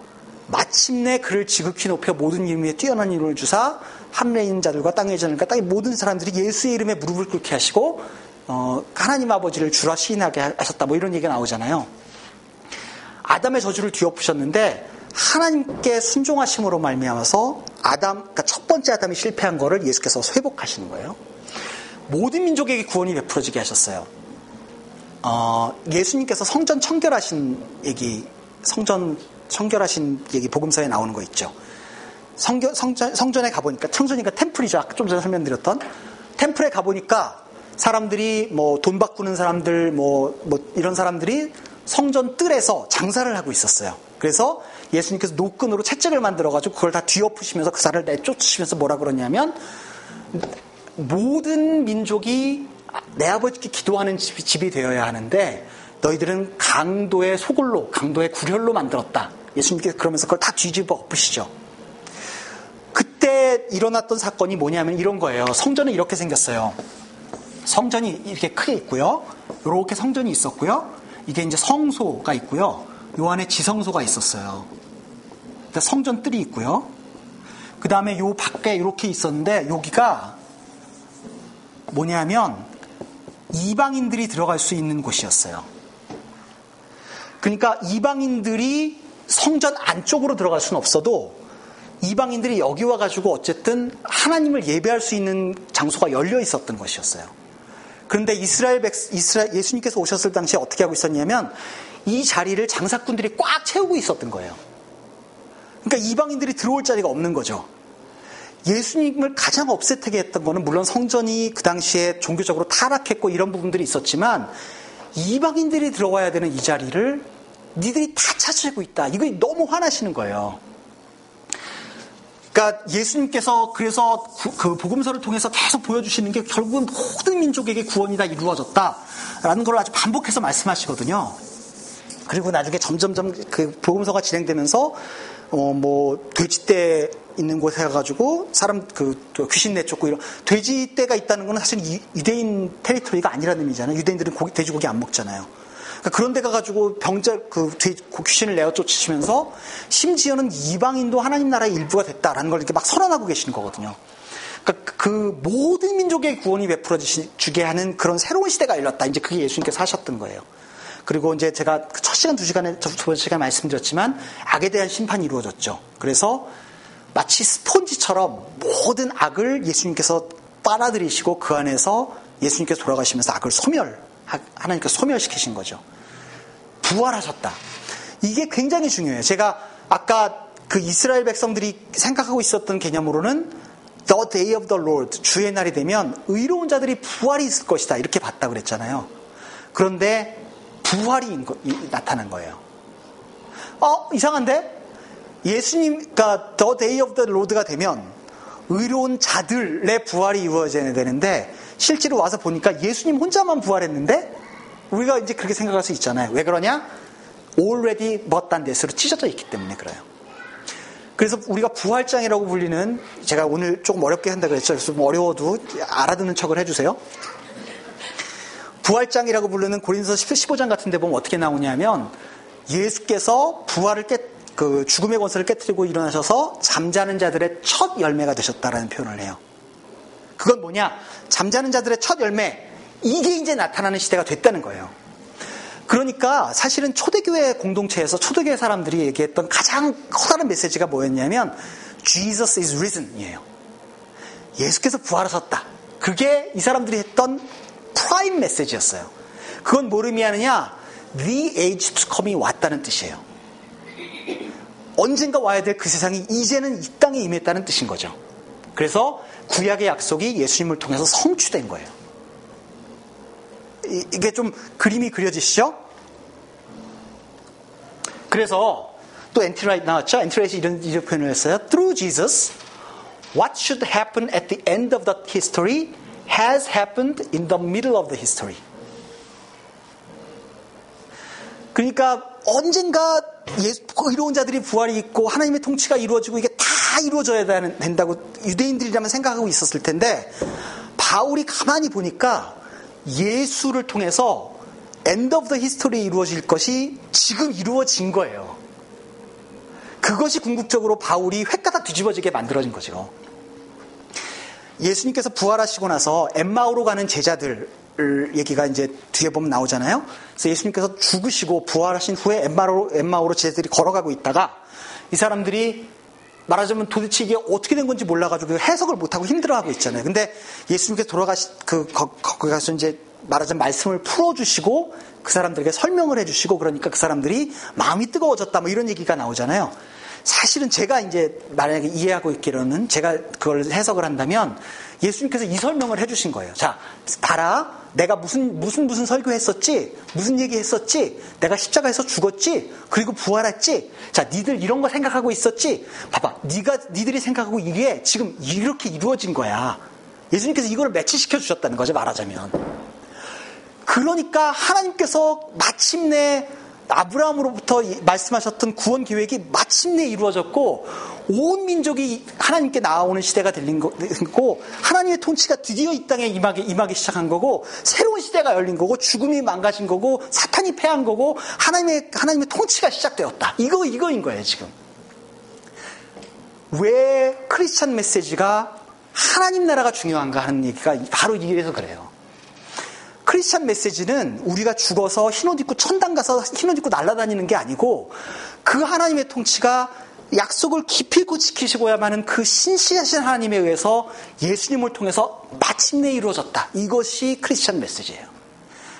마침내 그를 지극히 높여 모든 이름 위에 뛰어난 이름을 주사 하늘에 있는 자들과 땅에 있는 자들과 땅의 모든 사람들이 예수의 이름에 무릎을 꿇게 하시고 하나님 아버지를 주라 시인하게 하셨다, 뭐 이런 얘기가 나오잖아요. 아담의 저주를 뒤엎으셨는데, 하나님께 순종하심으로 말미암아서 아담, 그러니까 첫 번째 아담이 실패한 거를 예수께서 회복하시는 거예요. 모든 민족에게 구원이 베풀어지게 하셨어요. 예수님께서 성전 청결하신 얘기 복음서에 나오는 거 있죠. 성전에 가보니까, 청전이니까 템플이죠. 아까 좀 전에 설명드렸던 템플에 가보니까 사람들이 뭐 돈 바꾸는 사람들, 뭐 이런 사람들이 성전 뜰에서 장사를 하고 있었어요. 그래서 예수님께서 노끈으로 채찍을 만들어가지고 그걸 다 뒤엎으시면서 그 사람을 내쫓으시면서 뭐라 그러냐면, 모든 민족이 내 아버지께 기도하는 집이 되어야 하는데 너희들은 강도의 소굴로, 강도의 구렬로 만들었다. 예수님께서 그러면서 그걸 다 뒤집어 엎으시죠. 그때 일어났던 사건이 뭐냐면 이런 거예요. 성전은 이렇게 생겼어요. 성전이 이렇게 크게 있고요, 이렇게 성전이 있었고요, 이게 이제 성소가 있고요, 요 안에 지성소가 있었어요. 성전 뜰이 있고요, 그 다음에 요 밖에 이렇게 있었는데, 여기가 뭐냐면 이방인들이 들어갈 수 있는 곳이었어요. 그러니까 이방인들이 성전 안쪽으로 들어갈 수는 없어도 이방인들이 여기 와가지고 어쨌든 하나님을 예배할 수 있는 장소가 열려 있었던 것이었어요. 그런데 예수님께서 오셨을 당시에 어떻게 하고 있었냐면, 이 자리를 장사꾼들이 꽉 채우고 있었던 거예요. 그러니까 이방인들이 들어올 자리가 없는 거죠. 예수님을 가장 업셋하게 했던 거는, 물론 성전이 그 당시에 종교적으로 타락했고 이런 부분들이 있었지만, 이방인들이 들어와야 되는 이 자리를 니들이 다 차지하고 있다, 이거 너무 화나시는 거예요. 그러니까 예수님께서 그래서 그 복음서를 통해서 계속 보여주시는 게, 결국은 모든 민족에게 구원이 다 이루어졌다라는 걸 아주 반복해서 말씀하시거든요. 그리고 나중에 점점점 그 복음서가 진행되면서 뭐 돼지떼 있는 곳에 가가지고 사람 귀신 내쫓고 이런 돼지떼가 있다는 건 사실 유대인 테리토리가 아니라는 의미잖아요. 유대인들은 돼지고기 안 먹잖아요. 그러니까 그런 데 가가지고 귀신을 내쫓으시면서 심지어는 이방인도 하나님 나라의 일부가 됐다라는 걸 이렇게 막 선언하고 계시는 거거든요. 그러니까 그 모든 민족의 구원이 베풀어지게 하는 그런 새로운 시대가 열렸다. 이제 그게 예수님께서 하셨던 거예요. 그리고 이제 제가 첫 시간, 두 번째 시간에 말씀드렸지만 악에 대한 심판이 이루어졌죠. 그래서 마치 스폰지처럼 모든 악을 예수님께서 빨아들이시고 그 안에서 예수님께서 돌아가시면서 악을 하나님께서 소멸시키신 거죠. 부활하셨다. 이게 굉장히 중요해요. 제가 아까 그 이스라엘 백성들이 생각하고 있었던 개념으로는 The Day of the Lord, 주의 날이 되면 의로운 자들이 부활이 있을 것이다. 이렇게 봤다고 그랬잖아요. 그런데 부활이 나타난 거예요. 이상한데? 예수님과 The Day of the Lord가 되면 의로운 자들의 부활이 이루어져야 되는데 실제로 와서 보니까 예수님 혼자만 부활했는데 우리가 이제 그렇게 생각할 수 있잖아요. 왜 그러냐? Already but than this로 찢어져 있기 때문에 그래요. 그래서 우리가 부활장이라고 불리는, 제가 오늘 조금 어렵게 한다 그랬죠. 그래서 좀 어려워도 알아듣는 척을 해주세요. 부활장이라고 부르는 고린도서 15장 같은 데 보면 어떻게 나오냐면 예수께서 죽음의 권세를 깨뜨리고 일어나셔서 잠자는 자들의 첫 열매가 되셨다라는 표현을 해요. 그건 뭐냐? 잠자는 자들의 첫 열매, 이게 이제 나타나는 시대가 됐다는 거예요. 그러니까 사실은 초대교회 공동체에서 초대교회 사람들이 얘기했던 가장 커다란 메시지가 뭐였냐면 Jesus is risen이에요. 예수께서 부활하셨다. 그게 이 사람들이 했던 프라임 메시지였어요. 그건 뭘 의미하느냐? The age to come이 왔다는 뜻이에요. 언젠가 와야 될 그 세상이 이제는 이 땅에 임했다는 뜻인 거죠. 그래서 구약의 약속이 예수님을 통해서 성취된 거예요. 이게 좀 그림이 그려지시죠? 그래서 또 N.T. Wright 나왔죠? N.T. Wright이 이런 표현을 했어요. Through Jesus, what should happen at the end of the history has happened in the middle of the history. 그러니까 언젠가 의로운 자들이 부활이 있고 하나님의 통치가 이루어지고 이게 다 이루어져야 된다고 유대인들이라면 생각하고 있었을 텐데 바울이 가만히 보니까 예수를 통해서 end of the history에 이루어질 것이 지금 이루어진 거예요. 그것이 궁극적으로 바울이 획가닥 뒤집어지게 만들어진 거죠. 예수님께서 부활하시고 나서 엠마오로 가는 제자들 얘기가 이제 뒤에 보면 나오잖아요. 그래서 예수님께서 죽으시고 부활하신 후에 엠마오로 제자들이 걸어가고 있다가 이 사람들이 말하자면 도대체 이게 어떻게 된 건지 몰라가지고 해석을 못하고 힘들어하고 있잖아요. 근데 예수님께서 거기 가서 이제 말하자면 말씀을 풀어주시고 그 사람들에게 설명을 해주시고 그러니까 그 사람들이 마음이 뜨거워졌다 뭐 이런 얘기가 나오잖아요. 사실은 제가 이제 만약에 이해하고 있기로는 제가 그걸 해석을 한다면 예수님께서 이 설명을 해주신 거예요. 자, 봐라. 내가 무슨 설교했었지? 무슨 얘기했었지? 내가 십자가에서 죽었지? 그리고 부활했지? 자, 니들 이런 거 생각하고 있었지? 봐봐, 니들이 생각하고 이게 지금 이렇게 이루어진 거야. 예수님께서 이걸 매치시켜 주셨다는 거죠, 말하자면. 그러니까 하나님께서 마침내 아브라함으로부터 말씀하셨던 구원 계획이 마침내 이루어졌고 온 민족이 하나님께 나아오는 시대가 들린 거고 하나님의 통치가 드디어 이 땅에 임하기 시작한 거고 새로운 시대가 열린 거고 죽음이 망가진 거고 사탄이 패한 거고 하나님의 통치가 시작되었다. 이거인 거예요 지금. 왜 크리스찬 메시지가 하나님 나라가 중요한가 하는 얘기가 바로 이래서 그래요. 크리스찬 메시지는 우리가 죽어서 흰옷 입고 천당 가서 흰옷 입고 날아다니는 게 아니고 그 하나님의 통치가 약속을 기필코 지키시고야만 하는 그 신실하신 하나님에 의해서 예수님을 통해서 마침내 이루어졌다. 이것이 크리스찬 메시지예요.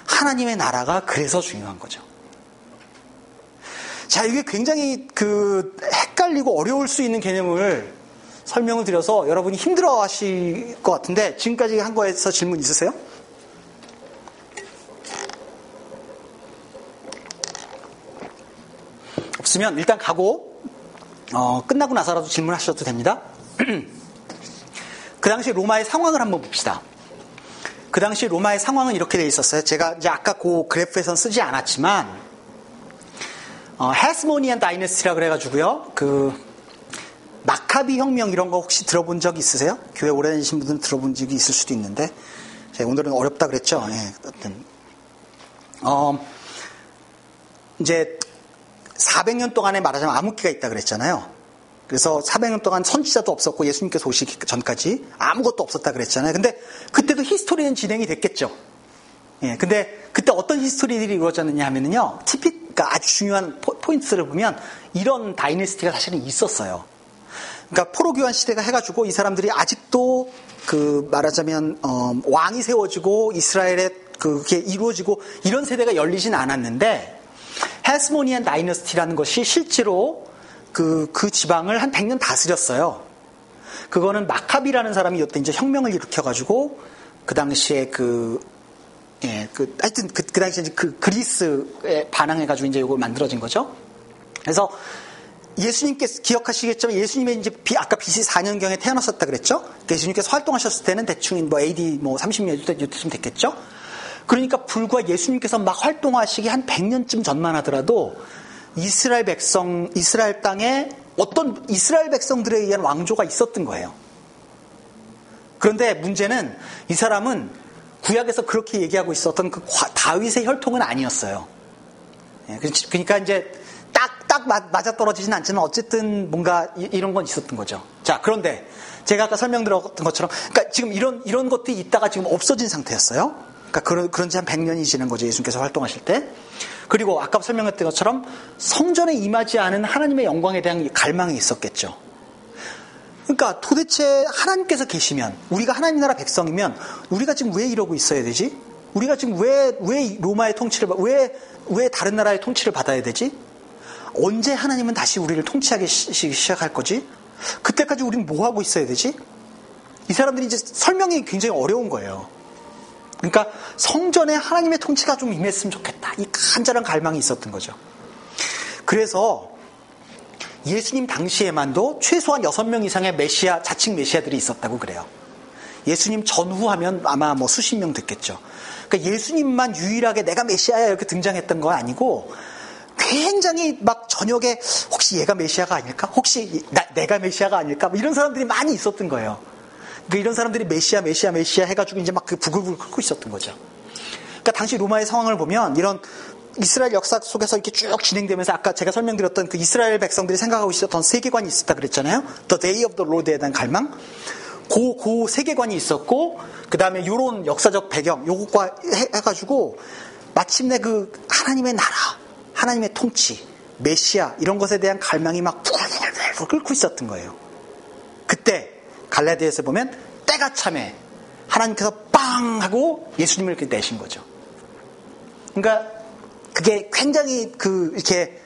하나님의 나라가 그래서 중요한 거죠. 자, 이게 굉장히 헷갈리고 어려울 수 있는 개념을 설명을 드려서 여러분이 힘들어 하실 것 같은데 지금까지 한 거에서 질문 있으세요? 없으면 일단 가고 끝나고 나서라도 질문하셔도 됩니다. 그 당시 로마의 상황을 한번 봅시다. 그 당시 로마의 상황은 이렇게 돼 있었어요. 제가 이제 아까 그 그래프에선 쓰지 않았지만 하스모니안 다이너스티라 그래가지고요. 마카비 혁명 이런 거 혹시 들어본 적 있으세요? 교회 오래 다니신 분들은 들어본 적이 있을 수도 있는데 오늘은 어렵다 그랬죠. 네, 어쨌든 이제 400년 동안에 말하자면 암흑기가 있다 그랬잖아요. 그래서 400년 동안 선지자도 없었고 예수님께서 오시기 전까지 아무것도 없었다 그랬잖아요. 근데 그때도 히스토리는 진행이 됐겠죠. 예, 근데 그때 어떤 히스토리들이 이루어졌느냐 하면은요, 그러니까 아주 중요한 포인트를 보면 이런 다이내스티가 사실은 있었어요. 그러니까 포로 교환 시대가 해가지고 이 사람들이 아직도 그 말하자면 왕이 세워지고 이스라엘의 그게 이루어지고 이런 세대가 열리진 않았는데 하스모니안 다이너스티라는 것이 실제로 그 지방을 한 100년 다스렸어요. 그거는 마카비라는 사람이 이때 이제 혁명을 일으켜가지고 그 당시에 하여튼 그 당시에 이제 그 그리스에 반항해가지고 이제 이걸 만들어진 거죠. 그래서 예수님께서 기억하시겠지만 예수님의 이제 아까 BC 4년경에 태어났었다 그랬죠. 예수님께서 활동하셨을 때는 대충 뭐 AD 뭐 30년 이쯤 됐겠죠. 그러니까 불과 예수님께서 막 활동하시기 한 100년쯤 전만 하더라도 이스라엘 땅에 어떤 이스라엘 백성들에 의한 왕조가 있었던 거예요. 그런데 문제는 이 사람은 구약에서 그렇게 얘기하고 있었던 그 다윗의 혈통은 아니었어요. 그러니까 이제 딱 맞아떨어지진 않지만 어쨌든 뭔가 이런 건 있었던 거죠. 자, 그런데 제가 아까 설명드렸던 것처럼 그러니까 지금 이런 것들이 있다가 지금 없어진 상태였어요. 그러니까 그런지 한 100년이 지난 거죠. 예수님께서 활동하실 때. 그리고 아까 설명했던 것처럼 성전에 임하지 않은 하나님의 영광에 대한 갈망이 있었겠죠. 그러니까 도대체 하나님께서 계시면 우리가 하나님 나라 백성이면 우리가 지금 왜 이러고 있어야 되지? 우리가 지금 왜 로마의 통치를 왜 다른 나라의 통치를 받아야 되지? 언제 하나님은 다시 우리를 통치하기 시작할 거지? 그때까지 우리는 뭐 하고 있어야 되지? 이 사람들이 이제 설명이 굉장히 어려운 거예요. 그러니까 성전에 하나님의 통치가 좀 임했으면 좋겠다. 이 간절한 갈망이 있었던 거죠. 그래서 예수님 당시에만도 최소한 6명 이상의 메시아, 자칭 메시아들이 있었다고 그래요. 예수님 전후하면 아마 뭐 수십 명 됐겠죠. 그러니까 예수님만 유일하게 내가 메시아야 이렇게 등장했던 건 아니고 굉장히 막 저녁에 혹시 얘가 메시아가 아닐까? 혹시 내가 메시아가 아닐까? 뭐 이런 사람들이 많이 있었던 거예요. 그러니까 이런 사람들이 메시아 해가지고 이제 막 그 부글부글 끓고 있었던 거죠. 그러니까 당시 로마의 상황을 보면 이런 이스라엘 역사 속에서 이렇게 쭉 진행되면서 아까 제가 설명드렸던 그 이스라엘 백성들이 생각하고 있었던 세계관이 있었다 그랬잖아요. The Day of the Lord에 대한 갈망. 그 세계관이 있었고 그 다음에 이런 역사적 배경 요것과 해가지고 마침내 그 하나님의 나라, 하나님의 통치, 메시아 이런 것에 대한 갈망이 막 부글부글 끓고 있었던 거예요. 그때 갈라디아에서 보면 때가 참에 하나님께서 빵 하고 예수님을 이렇게 내신 거죠. 그러니까 그게 굉장히 이렇게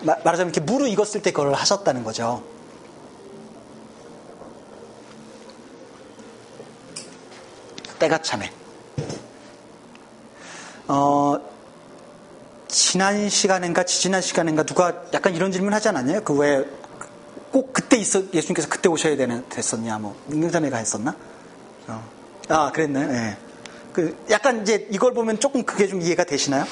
말하자면 이렇게 무르익었을 때 그걸 하셨다는 거죠. 때가 참에. 지난 시간인가 지지난 시간인가 누가 약간 이런 질문 하지 않았나요? 그 왜 꼭 그때 예수님께서 그때 오셔야 됐었냐, 뭐 능력자매가 했었나? 아 그랬나요? 예. 그 약간 이제 이걸 보면 조금 그게 좀 이해가 되시나요?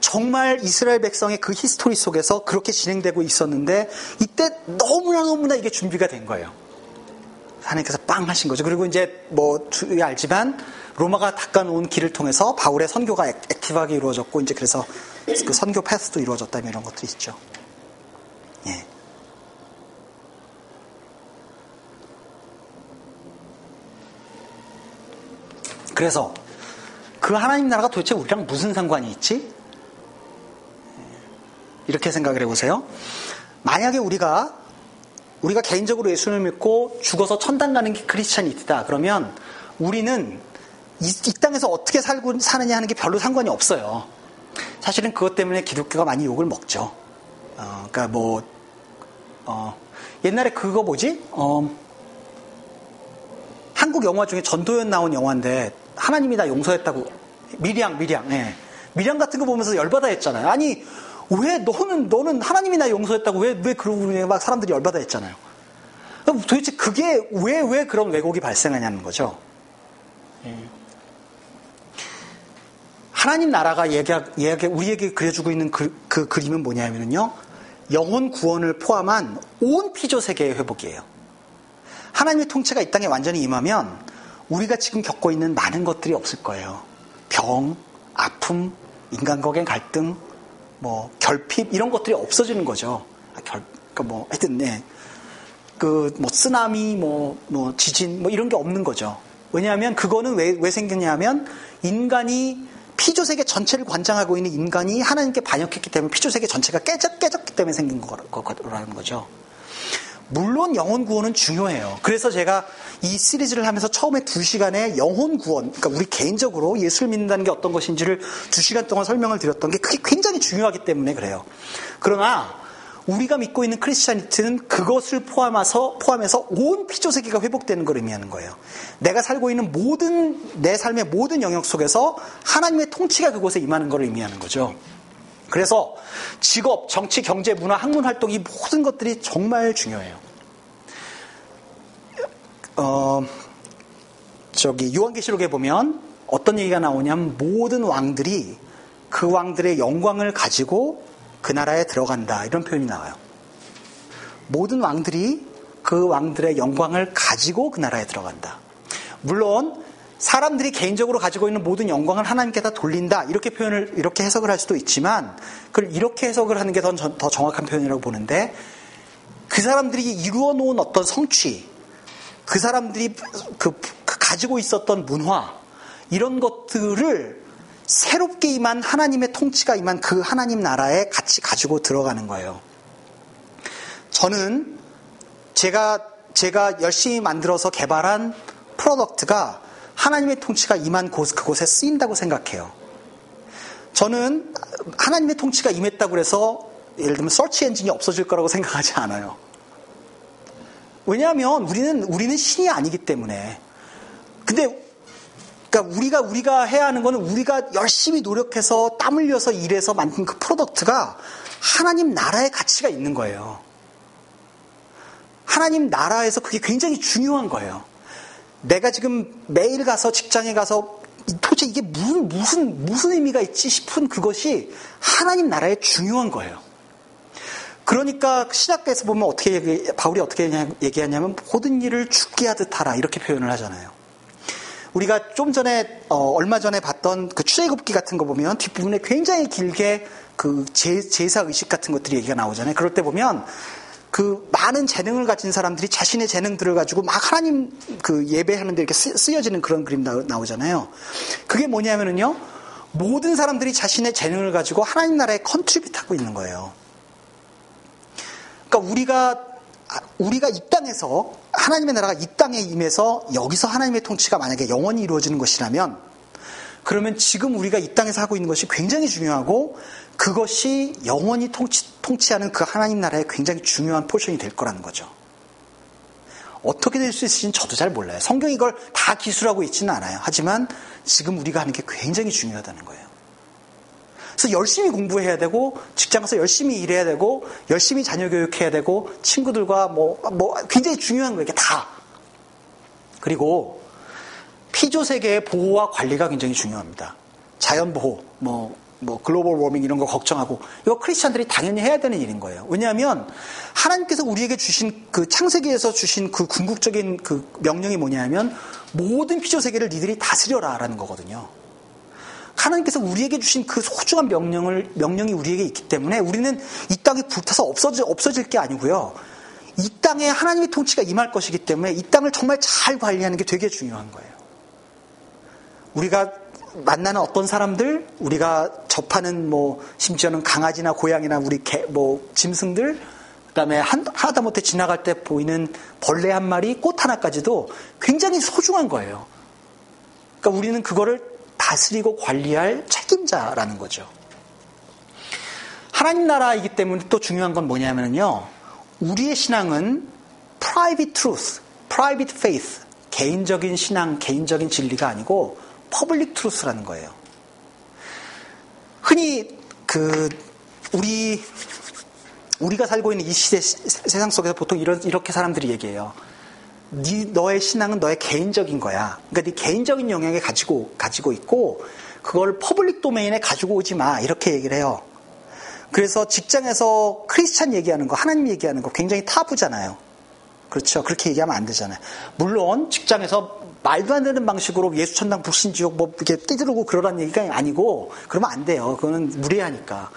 정말 이스라엘 백성의 그 히스토리 속에서 그렇게 진행되고 있었는데 이때 너무나 이게 준비가 된 거예요. 하나님께서 빵 하신 거죠. 그리고 이제 뭐 알지만 로마가 닦아놓은 길을 통해서 바울의 선교가 액티브하게 이루어졌고 이제 그래서 그 선교 패스도 이루어졌다며 이런 것들이 있죠. 예. 그래서 그 하나님 나라가 도대체 우리랑 무슨 상관이 있지? 이렇게 생각을 해보세요. 만약에 우리가 개인적으로 예수를 믿고 죽어서 천당 가는 게 크리스찬이다. 그러면 우리는 이 땅에서 어떻게 사느냐 하는 게 별로 상관이 없어요. 사실은 그것 때문에 기독교가 많이 욕을 먹죠. 그러니까 옛날에 그거 한국 영화 중에 전도연 나온 영화인데 하나님이 나 용서했다고 밀양 예. 밀양 같은 거 보면서 열받아 했잖아요. 아니 왜 너는 하나님이 나 용서했다고 왜 그러고 막 사람들이 열받아 했잖아요. 도대체 그게 왜 그런 왜곡이 발생하냐는 거죠. 하나님 나라가 우리에게 그려주고 있는 그 그림은 뭐냐면요 영혼 구원을 포함한 온 피조세계의 회복이에요. 하나님의 통치가 이 땅에 완전히 임하면 우리가 지금 겪고 있는 많은 것들이 없을 거예요. 병, 아픔, 인간과의 갈등, 결핍 이런 것들이 없어지는 거죠. 쓰나미, 지진, 이런 게 없는 거죠. 왜냐하면 그거는 왜 생겼냐면 인간이 피조세계 전체를 관장하고 있는 인간이 하나님께 반역했기 때문에 피조세계 전체가 깨졌기 때문에 생긴 거라는 거죠. 물론 영혼구원은 중요해요. 그래서 제가 이 시리즈를 하면서 처음에 2시간에 영혼구원, 그러니까 우리 개인적으로 예수를 믿는다는 게 어떤 것인지를 2시간 동안 설명을 드렸던 게 그게 굉장히 중요하기 때문에 그래요. 그러나 우리가 믿고 있는 크리스찬이티는 그것을 포함해서 온 피조세계가 회복되는 걸 의미하는 거예요. 내가 살고 있는 내 삶의 모든 영역 속에서 하나님의 통치가 그곳에 임하는 걸 의미하는 거죠. 그래서 직업, 정치, 경제, 문화, 학문 활동 이 모든 것들이 정말 중요해요. 요한계시록에 보면 어떤 얘기가 나오냐면 모든 왕들이 그 왕들의 영광을 가지고 그 나라에 들어간다 이런 표현이 나와요. 모든 왕들이 그 왕들의 영광을 가지고 그 나라에 들어간다. 물론 사람들이 개인적으로 가지고 있는 모든 영광을 하나님께 다 돌린다 이렇게 표현을 이렇게 해석을 할 수도 있지만 그걸 이렇게 해석을 하는 게 더 정확한 표현이라고 보는데 그 사람들이 이루어 놓은 어떤 성취, 그 사람들이 그 가지고 있었던 문화 이런 것들을 새롭게 임한 하나님의 통치가 임한 그 하나님 나라에 같이 가지고 들어가는 거예요. 저는 제가 열심히 만들어서 개발한 프로덕트가 하나님의 통치가 임한 그곳에 쓰인다고 생각해요. 저는 하나님의 통치가 임했다고 해서 예를 들면 서치 엔진이 없어질 거라고 생각하지 않아요. 왜냐하면 우리는 신이 아니기 때문에. 근데 그러니까 우리가 해야 하는 거는 우리가 열심히 노력해서 땀 흘려서 일해서 만든 그 프로덕트가 하나님 나라의 가치가 있는 거예요. 하나님 나라에서 그게 굉장히 중요한 거예요. 내가 지금 매일 가서 직장에 가서 도대체 이게 무슨 의미가 있지 싶은 그것이 하나님 나라의 중요한 거예요. 그러니까 신학교에서 보면 바울이 어떻게 얘기하냐면 모든 일을 죽게 하듯 하라 이렇게 표현을 하잖아요. 우리가 얼마 전에 봤던 그 출애굽기 같은 거 보면 뒷부분에 굉장히 길게 그 제사 의식 같은 것들이 얘기가 나오잖아요. 그럴 때 보면 그 많은 재능을 가진 사람들이 자신의 재능들을 가지고 막 하나님 그 예배하는데 이렇게 쓰여지는 그런 그림 나오잖아요. 그게 뭐냐면은요, 모든 사람들이 자신의 재능을 가지고 하나님 나라에 컨트리뷰트하고 있는 거예요. 그러니까 우리가 이 땅에서 하나님의 나라가 이 땅에 임해서 여기서 하나님의 통치가 만약에 영원히 이루어지는 것이라면 그러면 지금 우리가 이 땅에서 하고 있는 것이 굉장히 중요하고 그것이 영원히 통치하는 그 하나님 나라의 굉장히 중요한 포션이 될 거라는 거죠. 어떻게 될 수 있을지는 저도 잘 몰라요. 성경이 이걸 다 기술하고 있지는 않아요. 하지만 지금 우리가 하는 게 굉장히 중요하다는 거예요. 그래서 열심히 공부해야 되고 직장 가서 열심히 일해야 되고 열심히 자녀 교육해야 되고 친구들과 굉장히 중요한 거예요. 이게 다. 그리고 피조 세계의 보호와 관리가 굉장히 중요합니다. 자연 보호, 글로벌 워밍 이런 거 걱정하고 이거 크리스찬들이 당연히 해야 되는 일인 거예요. 왜냐하면 하나님께서 우리에게 주신 그 창세기에서 주신 그 궁극적인 그 명령이 뭐냐면 모든 피조 세계를 니들이 다스려라라는 거거든요. 하나님께서 우리에게 주신 그 소중한 명령이 우리에게 있기 때문에 우리는 이 땅이 불타서 없어질 게 아니고요. 이 땅에 하나님의 통치가 임할 것이기 때문에 이 땅을 정말 잘 관리하는 게 되게 중요한 거예요. 우리가 만나는 어떤 사람들, 우리가 접하는 심지어는 강아지나 고양이나 우리 개, 짐승들, 그다음에 하다못해 지나갈 때 보이는 벌레 한 마리, 꽃 하나까지도 굉장히 소중한 거예요. 그러니까 우리는 그거를 다스리고 관리할 책임자라는 거죠. 하나님 나라이기 때문에 또 중요한 건 뭐냐면요, 우리의 신앙은 private truth, private faith, 개인적인 신앙, 개인적인 진리가 아니고 public truth라는 거예요. 흔히 우리가 살고 있는 이 세상 속에서 보통 이렇게 사람들이 얘기해요. 너의 신앙은 너의 개인적인 거야. 그러니까 네 개인적인 영역에 가지고 있고 그걸 퍼블릭 도메인에 가지고 오지 마 이렇게 얘기를 해요. 그래서 직장에서 크리스찬 얘기하는 거, 하나님 얘기하는 거 굉장히 타부잖아요. 그렇죠? 그렇게 얘기하면 안 되잖아요. 물론 직장에서 말도 안 되는 방식으로 예수 천당 불신 지옥 뭐 이렇게 떼들고 그러라는 얘기가 아니고 그러면 안 돼요. 그거는 무례하니까.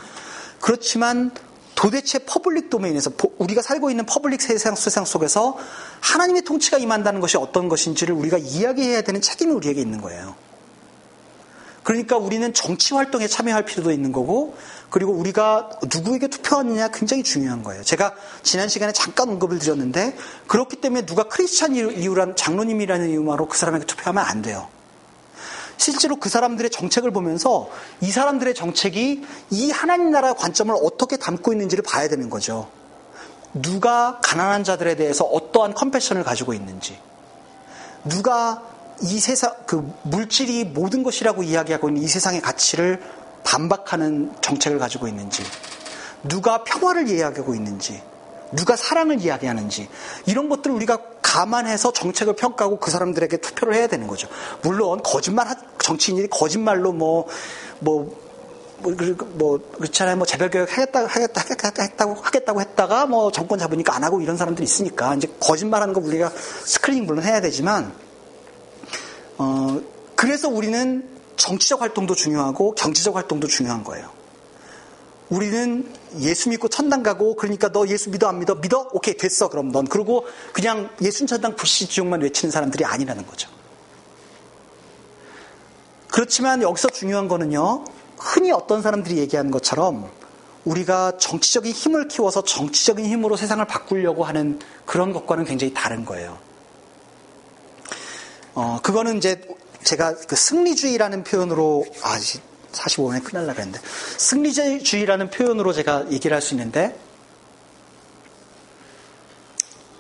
그렇지만 도대체 퍼블릭 도메인에서 우리가 살고 있는 퍼블릭 세상 속에서 하나님의 통치가 임한다는 것이 어떤 것인지를 우리가 이야기해야 되는 책임이 우리에게 있는 거예요. 그러니까 우리는 정치 활동에 참여할 필요도 있는 거고, 그리고 우리가 누구에게 투표하느냐 굉장히 중요한 거예요. 제가 지난 시간에 잠깐 언급을 드렸는데, 그렇기 때문에 누가 크리스찬 이유란 장로님이라는 이유만으로 그 사람에게 투표하면 안 돼요. 실제로 그 사람들의 정책을 보면서 이 사람들의 정책이 이 하나님 나라의 관점을 어떻게 담고 있는지를 봐야 되는 거죠. 누가 가난한 자들에 대해서 어떠한 컴패션을 가지고 있는지, 누가 이 세상, 그 물질이 모든 것이라고 이야기하고 있는 이 세상의 가치를 반박하는 정책을 가지고 있는지, 누가 평화를 이야기하고 있는지, 누가 사랑을 이야기하는지, 이런 것들을 우리가 감안해서 정책을 평가하고 그 사람들에게 투표를 해야 되는 거죠. 물론 정치인이 거짓말로 그렇잖아요. 뭐 재벌개혁 하겠다고 했다가 뭐 정권 잡으니까 안 하고 이런 사람들이 있으니까 이제 거짓말하는 거 우리가 스크리닝 물론 해야 되지만, 그래서 우리는 정치적 활동도 중요하고 경제적 활동도 중요한 거예요. 우리는 예수 믿고 천당 가고, 그러니까 너 예수 믿어 안 믿어? 믿어? 오케이, 됐어. 그럼 넌. 그러고 그냥 예수 천당 불신 지옥만 외치는 사람들이 아니라는 거죠. 그렇지만 여기서 중요한 거는요, 흔히 어떤 사람들이 얘기하는 것처럼 우리가 정치적인 힘을 키워서 정치적인 힘으로 세상을 바꾸려고 하는 그런 것과는 굉장히 다른 거예요. 그거는 이제 제가 그 승리주의라는 표현으로 45분에 큰일 나려고 했는데, 승리주의라는 표현으로 제가 얘기를 할 수 있는데,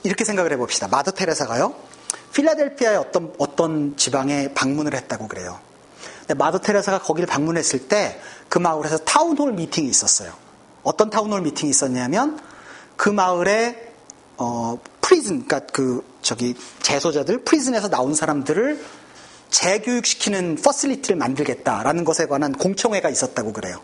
이렇게 생각을 해봅시다. 마더 테레사가요, 필라델피아의 어떤 지방에 방문을 했다고 그래요. 근데 마더 테레사가 거기를 방문했을 때 그 마을에서 타운홀 미팅이 있었어요. 어떤 타운홀 미팅이 있었냐면, 그 마을에 프리즌, 그러니까 재소자들, 프리즌에서 나온 사람들을 재교육시키는 퍼실리티를 만들겠다라는 것에 관한 공청회가 있었다고 그래요.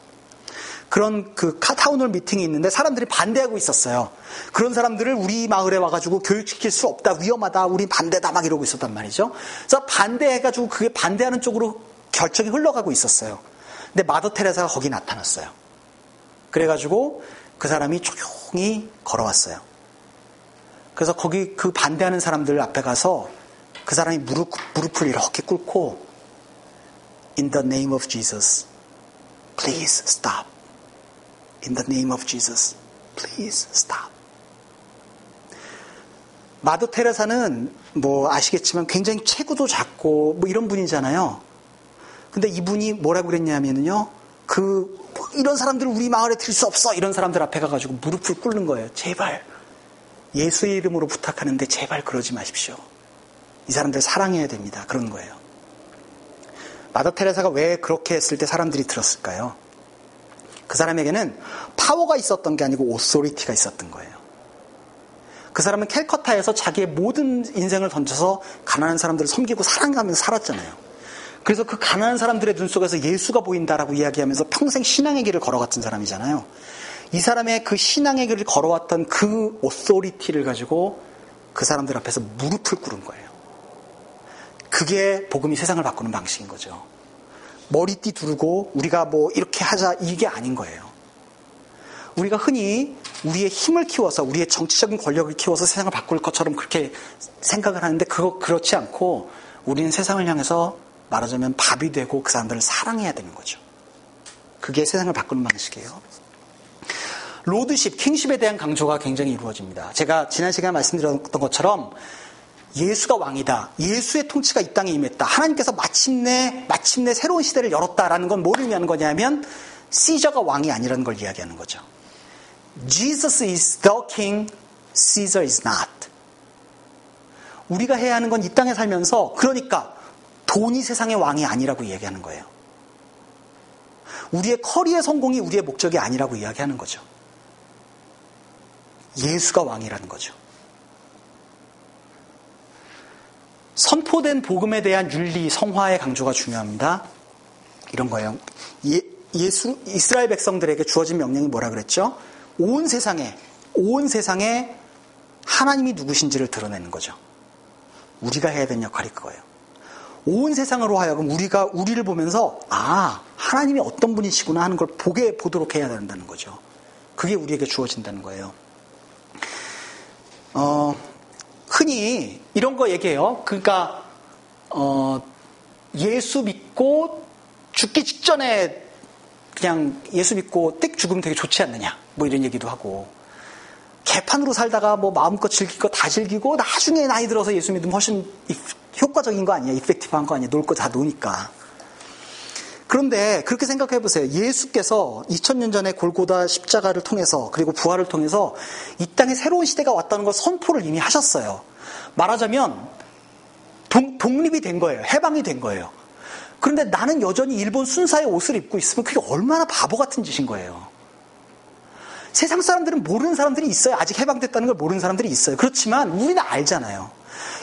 그런 그 타운홀 미팅이 있는데 사람들이 반대하고 있었어요. 그런 사람들을 우리 마을에 와가지고 교육시킬 수 없다, 위험하다, 우리 반대다 막 이러고 있었단 말이죠. 그래서 반대해가지고 그게 반대하는 쪽으로 결정이 흘러가고 있었어요. 근데 마더 테레사가 거기 나타났어요. 그래가지고 그 사람이 조용히 걸어왔어요. 그래서 거기 그 반대하는 사람들 앞에 가서 그 사람이 무릎을 이렇게 꿇고, In the name of Jesus, please stop. In the name of Jesus, please stop. 마더 테레사는 뭐 아시겠지만 굉장히 체구도 작고 뭐 이런 분이잖아요. 근데 이분이 뭐라고 그랬냐면요, 이런 사람들을 우리 마을에 들 수 없어, 이런 사람들 앞에 가가지고 무릎을 꿇는 거예요. 제발, 예수의 이름으로 부탁하는데 제발 그러지 마십시오. 이 사람들 사랑해야 됩니다. 그런 거예요. 마더 테레사가 왜 그렇게 했을 때 사람들이 들었을까요? 그 사람에게는 파워가 있었던 게 아니고 오소리티가 있었던 거예요. 그 사람은 캘커타에서 자기의 모든 인생을 던져서 가난한 사람들을 섬기고 사랑하면서 살았잖아요. 그래서 그 가난한 사람들의 눈 속에서 예수가 보인다라고 이야기하면서 평생 신앙의 길을 걸어갔던 사람이잖아요. 이 사람의 그 신앙의 길을 걸어왔던 그 오소리티를 가지고 그 사람들 앞에서 무릎을 꿇은 거예요. 그게 복음이 세상을 바꾸는 방식인 거죠. 머리띠 두르고 우리가 뭐 이렇게 하자, 이게 아닌 거예요. 우리가 흔히 우리의 힘을 키워서, 우리의 정치적인 권력을 키워서 세상을 바꿀 것처럼 그렇게 생각을 하는데, 그렇지 않고 우리는 세상을 향해서 말하자면 밥이 되고 그 사람들을 사랑해야 되는 거죠. 그게 세상을 바꾸는 방식이에요. 로드십, 킹십에 대한 강조가 굉장히 이루어집니다. 제가 지난 시간에 말씀드렸던 것처럼 예수가 왕이다, 예수의 통치가 이 땅에 임했다, 하나님께서 마침내 새로운 시대를 열었다라는 건 뭘 의미하는 거냐면 시저가 왕이 아니라는 걸 이야기하는 거죠. Jesus is the king, Caesar is not. 우리가 해야 하는 건 이 땅에 살면서, 그러니까 돈이 세상의 왕이 아니라고 이야기하는 거예요. 우리의 커리어 성공이 우리의 목적이 아니라고 이야기하는 거죠. 예수가 왕이라는 거죠. 선포된 복음에 대한 윤리, 성화의 강조가 중요합니다. 이런 거예요. 이스라엘 백성들에게 주어진 명령이 뭐라 그랬죠? 온 세상에 하나님이 누구신지를 드러내는 거죠. 우리가 해야 되는 역할이 그거예요. 온 세상으로 하여금 우리를 보면서 아, 하나님이 어떤 분이시구나 하는 걸 보도록 해야 된다는 거죠. 그게 우리에게 주어진다는 거예요. 흔히 이런 거 얘기해요. 그러니까 예수 믿고 죽기 직전에 그냥 예수 믿고 띡 죽으면 되게 좋지 않느냐 뭐 이런 얘기도 하고, 개판으로 살다가 뭐 마음껏 즐길 거 다 즐기고 나중에 나이 들어서 예수 믿으면 훨씬 효과적인 거 아니야, 이펙티브한 거 아니야, 놀 거 다 노니까. 그런데 그렇게 생각해 보세요. 예수께서 2000년 전에 골고다 십자가를 통해서 그리고 부활을 통해서 이 땅에 새로운 시대가 왔다는 걸 선포를 이미 하셨어요. 말하자면 독립이 된 거예요. 해방이 된 거예요. 그런데 나는 여전히 일본 순사의 옷을 입고 있으면 그게 얼마나 바보 같은 짓인 거예요. 세상 사람들은 모르는 사람들이 있어요. 아직 해방됐다는 걸 모르는 사람들이 있어요. 그렇지만 우리는 알잖아요.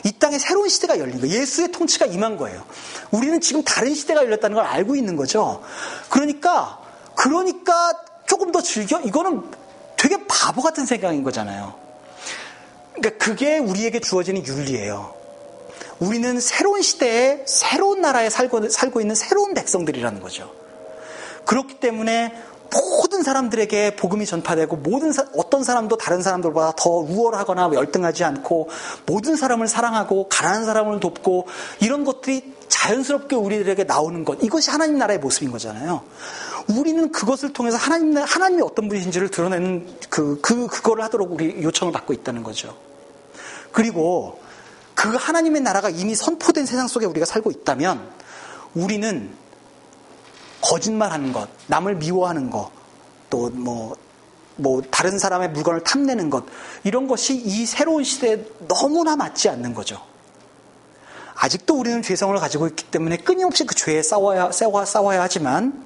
이 땅에 새로운 시대가 열린 거예요. 예수의 통치가 임한 거예요. 우리는 지금 다른 시대가 열렸다는 걸 알고 있는 거죠. 그러니까 조금 더 즐겨? 이거는 되게 바보 같은 생각인 거잖아요. 그러니까 그게 우리에게 주어지는 윤리예요. 우리는 새로운 시대에 새로운 나라에 살고 있는 새로운 백성들이라는 거죠. 그렇기 때문에 모든 사람들에게 복음이 전파되고 어떤 사람도 다른 사람들보다 더 우월하거나 열등하지 않고 모든 사람을 사랑하고 가난한 사람을 돕고 이런 것들이 자연스럽게 우리들에게 나오는 것, 이것이 하나님 나라의 모습인 거잖아요. 우리는 그것을 통해서 하나님이 어떤 분이신지를 드러내는 그거를 하도록 우리 요청을 받고 있다는 거죠. 그리고 그 하나님의 나라가 이미 선포된 세상 속에 우리가 살고 있다면 우리는 거짓말하는 것, 남을 미워하는 것, 또 다른 사람의 물건을 탐내는 것, 이런 것이 이 새로운 시대에 너무나 맞지 않는 거죠. 아직도 우리는 죄성을 가지고 있기 때문에 끊임없이 그 죄에 싸워야 하지만,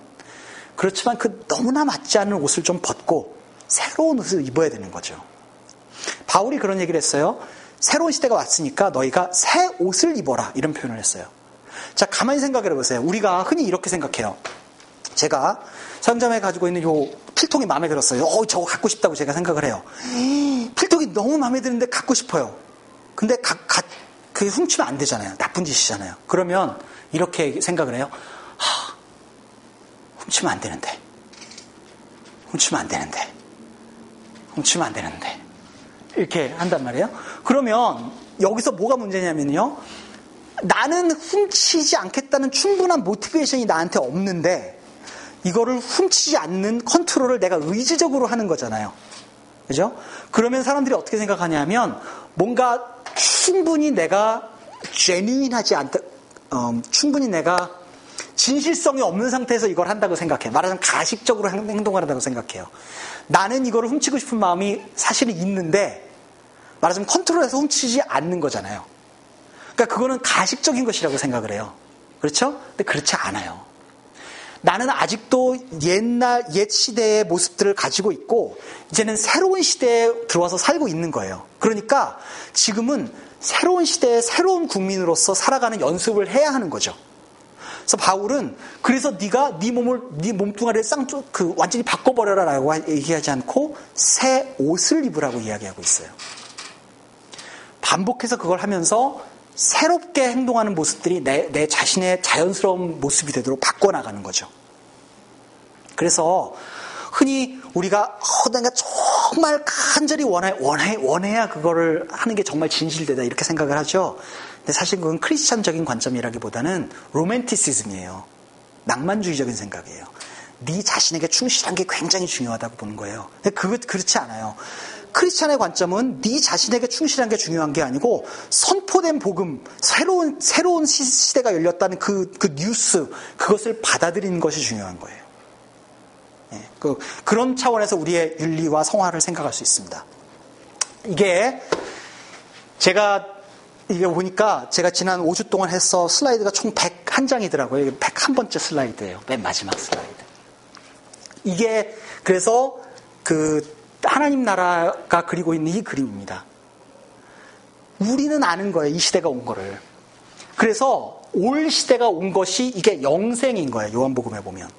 그렇지만 그 너무나 맞지 않는 옷을 좀 벗고 새로운 옷을 입어야 되는 거죠. 바울이 그런 얘기를 했어요. 새로운 시대가 왔으니까 너희가 새 옷을 입어라, 이런 표현을 했어요. 자, 가만히 생각해 보세요. 우리가 흔히 이렇게 생각해요. 제가 상점에 가지고 있는 요 필통이 마음에 들었어요. 저거 갖고 싶다고 제가 생각을 해요. 필통이 너무 마음에 드는데 갖고 싶어요. 근데 그게 훔치면 안 되잖아요. 나쁜 짓이잖아요. 그러면 이렇게 생각을 해요. 훔치면 안 되는데. 이렇게 한단 말이에요. 그러면 여기서 뭐가 문제냐면요, 나는 훔치지 않겠다는 충분한 모티베이션이 나한테 없는데 이거를 훔치지 않는 컨트롤을 내가 의지적으로 하는 거잖아요. 그죠? 그러면 사람들이 어떻게 생각하냐면 뭔가 충분히 내가 genuine하지 않다, 충분히 내가 진실성이 없는 상태에서 이걸 한다고 생각해. 말하자면 가식적으로 행동을 한다고 생각해요. 나는 이거를 훔치고 싶은 마음이 사실은 있는데 말하자면 컨트롤해서 훔치지 않는 거잖아요. 그러니까 그거는 가식적인 것이라고 생각을 해요. 그렇죠? 근데 그렇지 않아요. 나는 아직도 옛 시대의 모습들을 가지고 있고 이제는 새로운 시대에 들어와서 살고 있는 거예요. 그러니까 지금은 새로운 시대의 새로운 국민으로서 살아가는 연습을 해야 하는 거죠. 그래서 바울은 그래서 네가 네 몸뚱아리를 완전히 바꿔버려라라고 얘기하지 않고 새 옷을 입으라고 이야기하고 있어요. 반복해서 그걸 하면서 새롭게 행동하는 모습들이 내 자신의 자연스러운 모습이 되도록 바꿔나가는 거죠. 그래서 흔히 우리가 내가 정말 간절히 원해야 그거를 하는 게 정말 진실되다 이렇게 생각을 하죠. 근데 사실 그건 크리스찬적인 관점이라기보다는 로맨티시즘이에요. 낭만주의적인 생각이에요. 네 자신에게 충실한 게 굉장히 중요하다고 보는 거예요. 근데 그렇지 않아요. 크리스찬의 관점은 네 자신에게 충실한 게 중요한 게 아니고 선포된 복음, 새로운 시대가 열렸다는 그 뉴스, 그것을 받아들이는 것이 중요한 거예요. 예, 그런 차원에서 우리의 윤리와 성화를 생각할 수 있습니다. 이게 보니까 제가 지난 5주 동안 해서 슬라이드가 총 101장이더라고요. 이게 101번째 슬라이드예요. 맨 마지막 슬라이드. 이게 그래서 하나님 나라가 그리고 있는 이 그림입니다. 우리는 아는 거예요. 이 시대가 온 거를. 그래서 올 시대가 온 것이 이게 영생인 거예요. 요한복음에 보면.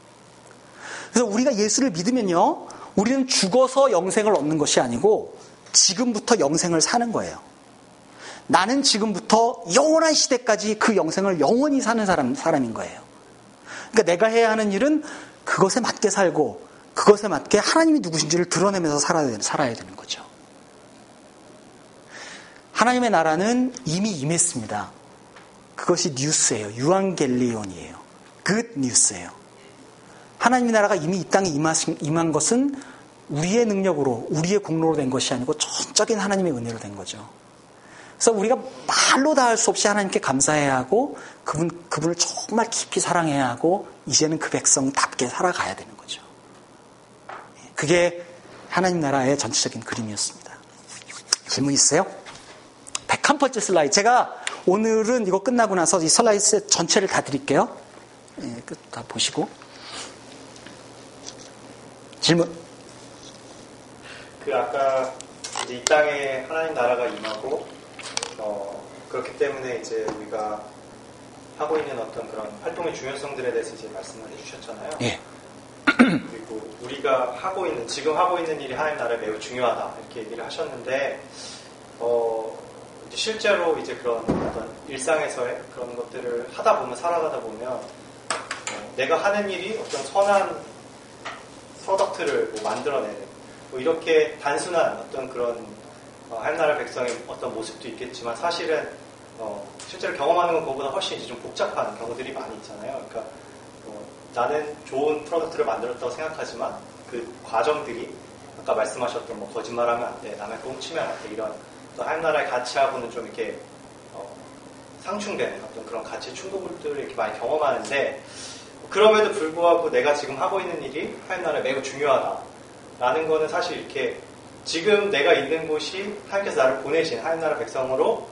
그래서 우리가 예수를 믿으면요, 우리는 죽어서 영생을 얻는 것이 아니고 지금부터 영생을 사는 거예요. 나는 지금부터 영원한 시대까지 그 영생을 영원히 사는 사람인 거예요. 그러니까 내가 해야 하는 일은 그것에 맞게 살고 그것에 맞게 하나님이 누구신지를 드러내면서 살아야 되는 거죠. 하나님의 나라는 이미 임했습니다. 그것이 뉴스예요. 유앙겔리온이에요. 굿 뉴스예요. 하나님의 나라가 이미 이 땅에 임한 것은 우리의 능력으로, 우리의 공로로 된 것이 아니고 전적인 하나님의 은혜로 된 거죠. 그래서 우리가 말로 다 할 수 없이 하나님께 감사해야 하고 그분을 정말 깊이 사랑해야 하고 이제는 그 백성답게 살아가야 되는 거죠. 그게 하나님 나라의 전체적인 그림이었습니다. 질문 있어요? 101번째 슬라이드. 제가 오늘은 이거 끝나고 나서 이 슬라이드 전체를 다 드릴게요. 예, 다 보시고. 질문. 아까 이제 이 땅에 하나님 나라가 임하고 그렇기 때문에 이제 우리가 하고 있는 어떤 그런 활동의 중요성들에 대해서 이제 말씀을 해주셨잖아요. 예. 그리고 우리가 하고 있는 지금 하고 있는 일이 하나님 나라에 매우 중요하다 이렇게 얘기를 하셨는데 이제 실제로 이제 그런 어떤 일상에서의 그런 것들을 하다 보면 살아가다 보면 내가 하는 일이 어떤 선한 프로덕트를 뭐 만들어내는 뭐 이렇게 단순한 어떤 그런 하나님 나라 백성의 어떤 모습도 있겠지만 사실은 실제로 경험하는 건 그거보다 훨씬 이제 좀 복잡한 경우들이 많이 있잖아요. 그러니까 나는 좋은 프로덕트를 만들었다고 생각하지만 그 과정들이 아까 말씀하셨던 뭐 거짓말하면 안 돼, 남의 거 훔치면 안 돼 이런 하나님 나라의 가치하고는 좀 이렇게 상충되는 어떤 그런 가치 충돌들을 이렇게 많이 경험하는데 그럼에도 불구하고 내가 지금 하고 있는 일이 하나님 나라에 매우 중요하다. 라는 거는 사실 이렇게 지금 내가 있는 곳이 하나님께서 나를 보내신 하나님 나라 백성으로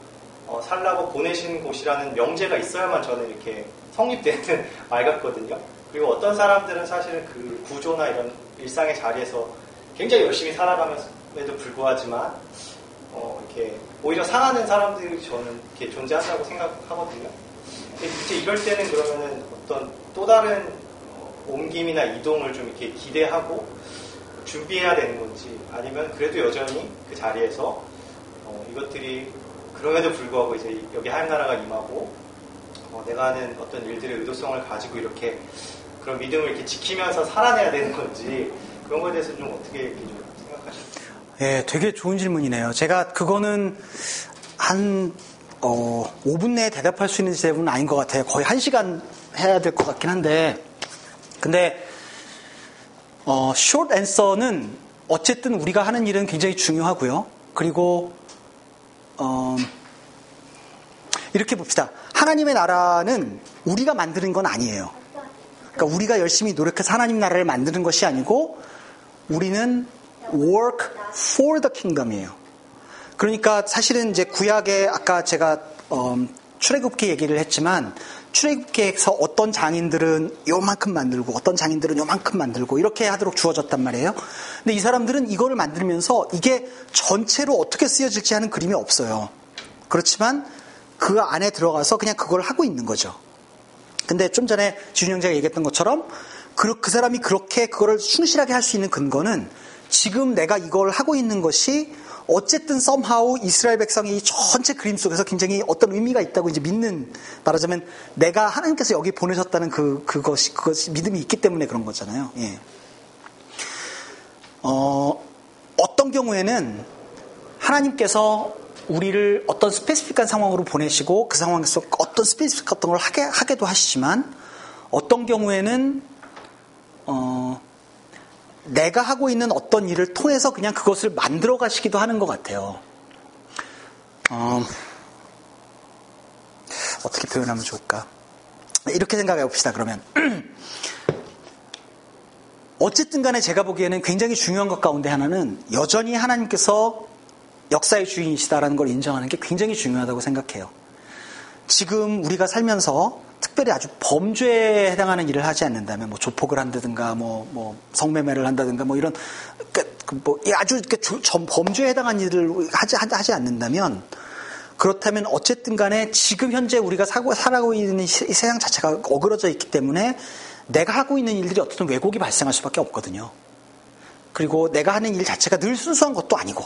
살라고 보내신 곳이라는 명제가 있어야만 저는 이렇게 성립되는 말 같거든요. 그리고 어떤 사람들은 사실은 그 구조나 이런 일상의 자리에서 굉장히 열심히 살아가면서도 불구하지만 이렇게 오히려 상하는 사람들이 저는 이렇게 존재한다고 생각하거든요. 근데 이럴 때는 그러면은 어떤 또 다른 옮김이나 이동을 좀 이렇게 기대하고 준비해야 되는 건지 아니면 그래도 여전히 그 자리에서 이것들이 그럼에도 불구하고 이제 여기 하나님 나라가 임하고 내가 하는 어떤 일들의 의도성을 가지고 이렇게 그런 믿음을 이렇게 지키면서 살아내야 되는 건지 그런 거에 대해서 좀 어떻게 이렇게 좀 생각하십니까? 예, 되게 좋은 질문이네요. 제가 그거는 한 5분 내에 대답할 수 있는 질문은 아닌 것 같아요. 거의 1시간 해야 될 것 같긴 한데 근데 숏 앤서는 어쨌든 우리가 하는 일은 굉장히 중요하고요. 그리고 이렇게 봅시다. 하나님의 나라는 우리가 만드는 건 아니에요. 그러니까 우리가 열심히 노력해서 하나님 나라를 만드는 것이 아니고 우리는 work for the kingdom이에요. 그러니까 사실은 이제 구약에 아까 제가 출애굽기 얘기를 했지만 출애굽기에서 어떤 장인들은 요만큼 만들고 어떤 장인들은 요만큼 만들고 이렇게 하도록 주어졌단 말이에요. 근데 이 사람들은 이거를 만들면서 이게 전체로 어떻게 쓰여질지 하는 그림이 없어요. 그렇지만 그 안에 들어가서 그냥 그걸 하고 있는 거죠. 근데 좀 전에 지훈 형제가 얘기했던 것처럼 그 사람이 그렇게 그거를 충실하게 할 수 있는 근거는 지금 내가 이걸 하고 있는 것이 어쨌든 somehow 이스라엘 백성이 이 전체 그림 속에서 굉장히 어떤 의미가 있다고 이제 믿는, 말하자면 내가 하나님께서 여기 보내셨다는 그것이 믿음이 있기 때문에 그런 거잖아요. 예. 어떤 경우에는 하나님께서 우리를 어떤 스페시픽한 상황으로 보내시고 그 상황에서 어떤 스페시픽한 걸 하게도 하시지만 어떤 경우에는 내가 하고 있는 어떤 일을 통해서 그냥 그것을 만들어 가시기도 하는 것 같아요. 어떻게 표현하면 좋을까? 이렇게 생각해 봅시다, 그러면. 어쨌든 간에 제가 보기에는 굉장히 중요한 것 가운데 하나는 여전히 하나님께서 역사의 주인이시다라는 걸 인정하는 게 굉장히 중요하다고 생각해요. 지금 우리가 살면서 특별히 아주 범죄에 해당하는 일을 하지 않는다면, 뭐 조폭을 한다든가, 뭐 성매매를 한다든가, 뭐 이런 뭐 아주 범죄에 해당한 일을 하지 않는다면, 그렇다면 어쨌든 간에 지금 현재 우리가 살아가고 있는 이 세상 자체가 어그러져 있기 때문에 내가 하고 있는 일들이 어떤 왜곡이 발생할 수밖에 없거든요. 그리고 내가 하는 일 자체가 늘 순수한 것도 아니고,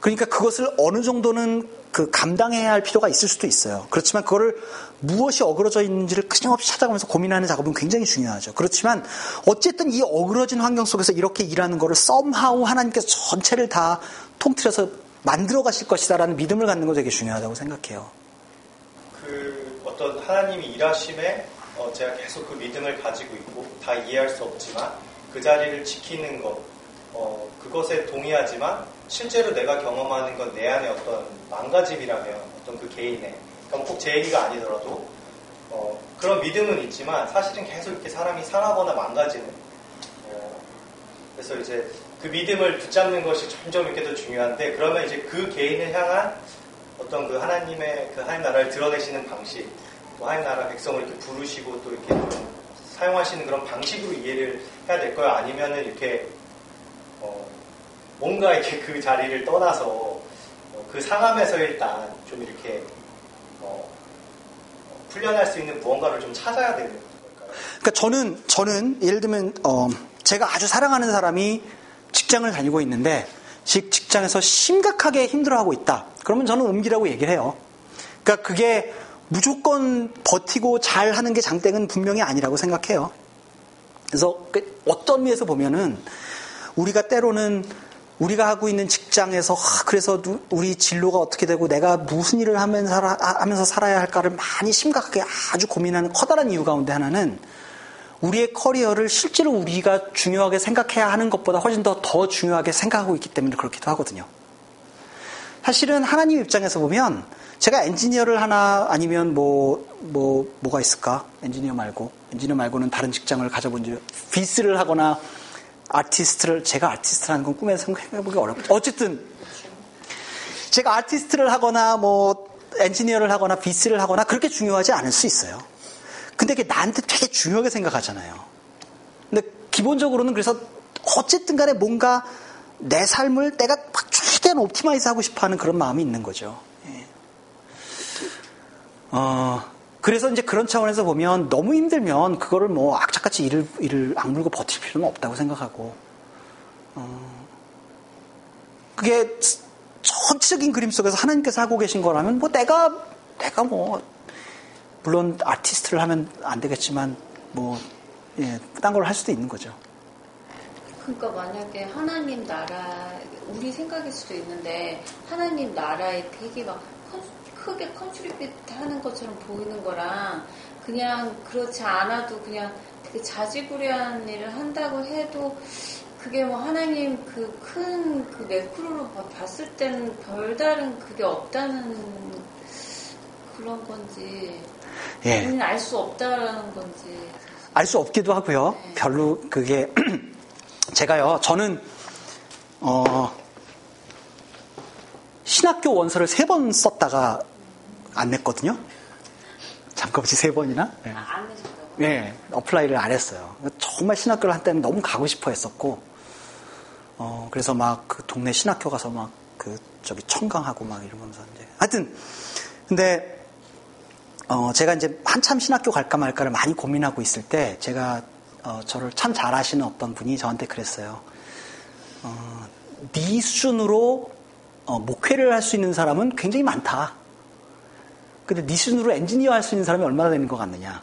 그러니까 그것을 어느 정도는 감당해야 할 필요가 있을 수도 있어요. 그렇지만 그거를 무엇이 어그러져 있는지를 끊임없이 찾아가면서 고민하는 작업은 굉장히 중요하죠. 그렇지만 어쨌든 이 어그러진 환경 속에서 이렇게 일하는 거를 somehow 하나님께서 전체를 다 통틀어서 만들어 가실 것이다라는 믿음을 갖는 거 되게 중요하다고 생각해요. 어떤 하나님이 일하심에 제가 계속 그 믿음을 가지고 있고, 다 이해할 수 없지만 그 자리를 지키는 것, 그것에 동의하지만 실제로 내가 경험하는 건 내 안의 어떤 망가짐이라면 어떤 그 개인의, 그러니까 꼭 제 얘기가 아니더라도 그런 믿음은 있지만 사실은 계속 이렇게 사람이 상하거나 망가지는, 그래서 이제 그 믿음을 붙잡는 것이 점점 이렇게 더 중요한데, 그러면 이제 그 개인을 향한 어떤 그 하나님의 그 하나님 나라를 드러내시는 방식, 또 하나님 나라 백성을 이렇게 부르시고 또 이렇게 사용하시는 그런 방식으로 이해를 해야 될 거예요. 아니면은 이렇게 뭔가 이렇게 그 자리를 떠나서 그 상함에서 일단 좀 이렇게 풀려날 수 있는 무언가를 좀 찾아야 되는 걸까요? 그러니까 저는 예를 들면 제가 아주 사랑하는 사람이 직장을 다니고 있는데 직장에서 심각하게 힘들어하고 있다. 그러면 저는 옮기라고 얘기를 해요. 그러니까 그게 무조건 버티고 잘하는 게 장땡은 분명히 아니라고 생각해요. 그래서 어떤 면에서 보면은 우리가 때로는 우리가 하고 있는 직장에서 그래서 우리 진로가 어떻게 되고 내가 무슨 일을 하면서 살아야 할까를 많이 심각하게 아주 고민하는 커다란 이유 가운데 하나는, 우리의 커리어를 실제로 우리가 중요하게 생각해야 하는 것보다 훨씬 더 중요하게 생각하고 있기 때문에 그렇기도 하거든요. 사실은 하나님 입장에서 보면 제가 엔지니어를 하나, 아니면 뭐가 있을까? 엔지니어 말고는 다른 직장을 가져본 적, 비스를 하거나 아티스트를, 제가 아티스트라는 건 꿈에서 생각해보기 어렵죠. 어쨌든 제가 아티스트를 하거나 엔지니어를 하거나 비스를 하거나 그렇게 중요하지 않을 수 있어요. 근데 그게 나한테 되게 중요하게 생각하잖아요. 근데 기본적으로는 그래서 어쨌든 간에 뭔가 내 삶을 내가 막 최대한 옵티마이즈 하고 싶어 하는 그런 마음이 있는 거죠. 예. 그래서 이제 그런 차원에서 보면 너무 힘들면 그거를 악착같이 일을 악물고 버틸 필요는 없다고 생각하고, 그게 전체적인 그림 속에서 하나님께서 하고 계신 거라면 내가 물론 아티스트를 하면 안 되겠지만 딴 걸 할 수도 있는 거죠. 그러니까 만약에 하나님 나라, 우리 생각일 수도 있는데 하나님 나라에 되게 막 크게 컨트리뷰트 하는 것처럼 보이는 거랑, 그냥 그렇지 않아도 그냥 되게 자지구레한 일을 한다고 해도 그게 하나님 그 큰 그 매크로로 봤을 때는 별다른 그게 없다는 그런 건지, 우리는 알 수 없다라는 건지. 알 수 없기도 하고요. 네. 별로 그게 제가요, 저는 신학교 원서를 3번 썼다가 안 냈거든요. 잠깐만요, 3번이나? 네. 안 내셨다고요? 네, 어플라이를 안 했어요. 정말 신학교를 한때는 너무 가고 싶어 했었고, 그래서 막 그 동네 신학교 가서 막 그 저기 청강하고 막 이러면서 이제 하여튼, 근데 제가 이제 한참 신학교 갈까 말까를 많이 고민하고 있을 때, 제가 저를 참 잘 아시는 어떤 분이 저한테 그랬어요. 네 수준으로 목회를 할 수 있는 사람은 굉장히 많다. 근데 네 수준으로 엔지니어 할 수 있는 사람이 얼마나 되는 것 같느냐.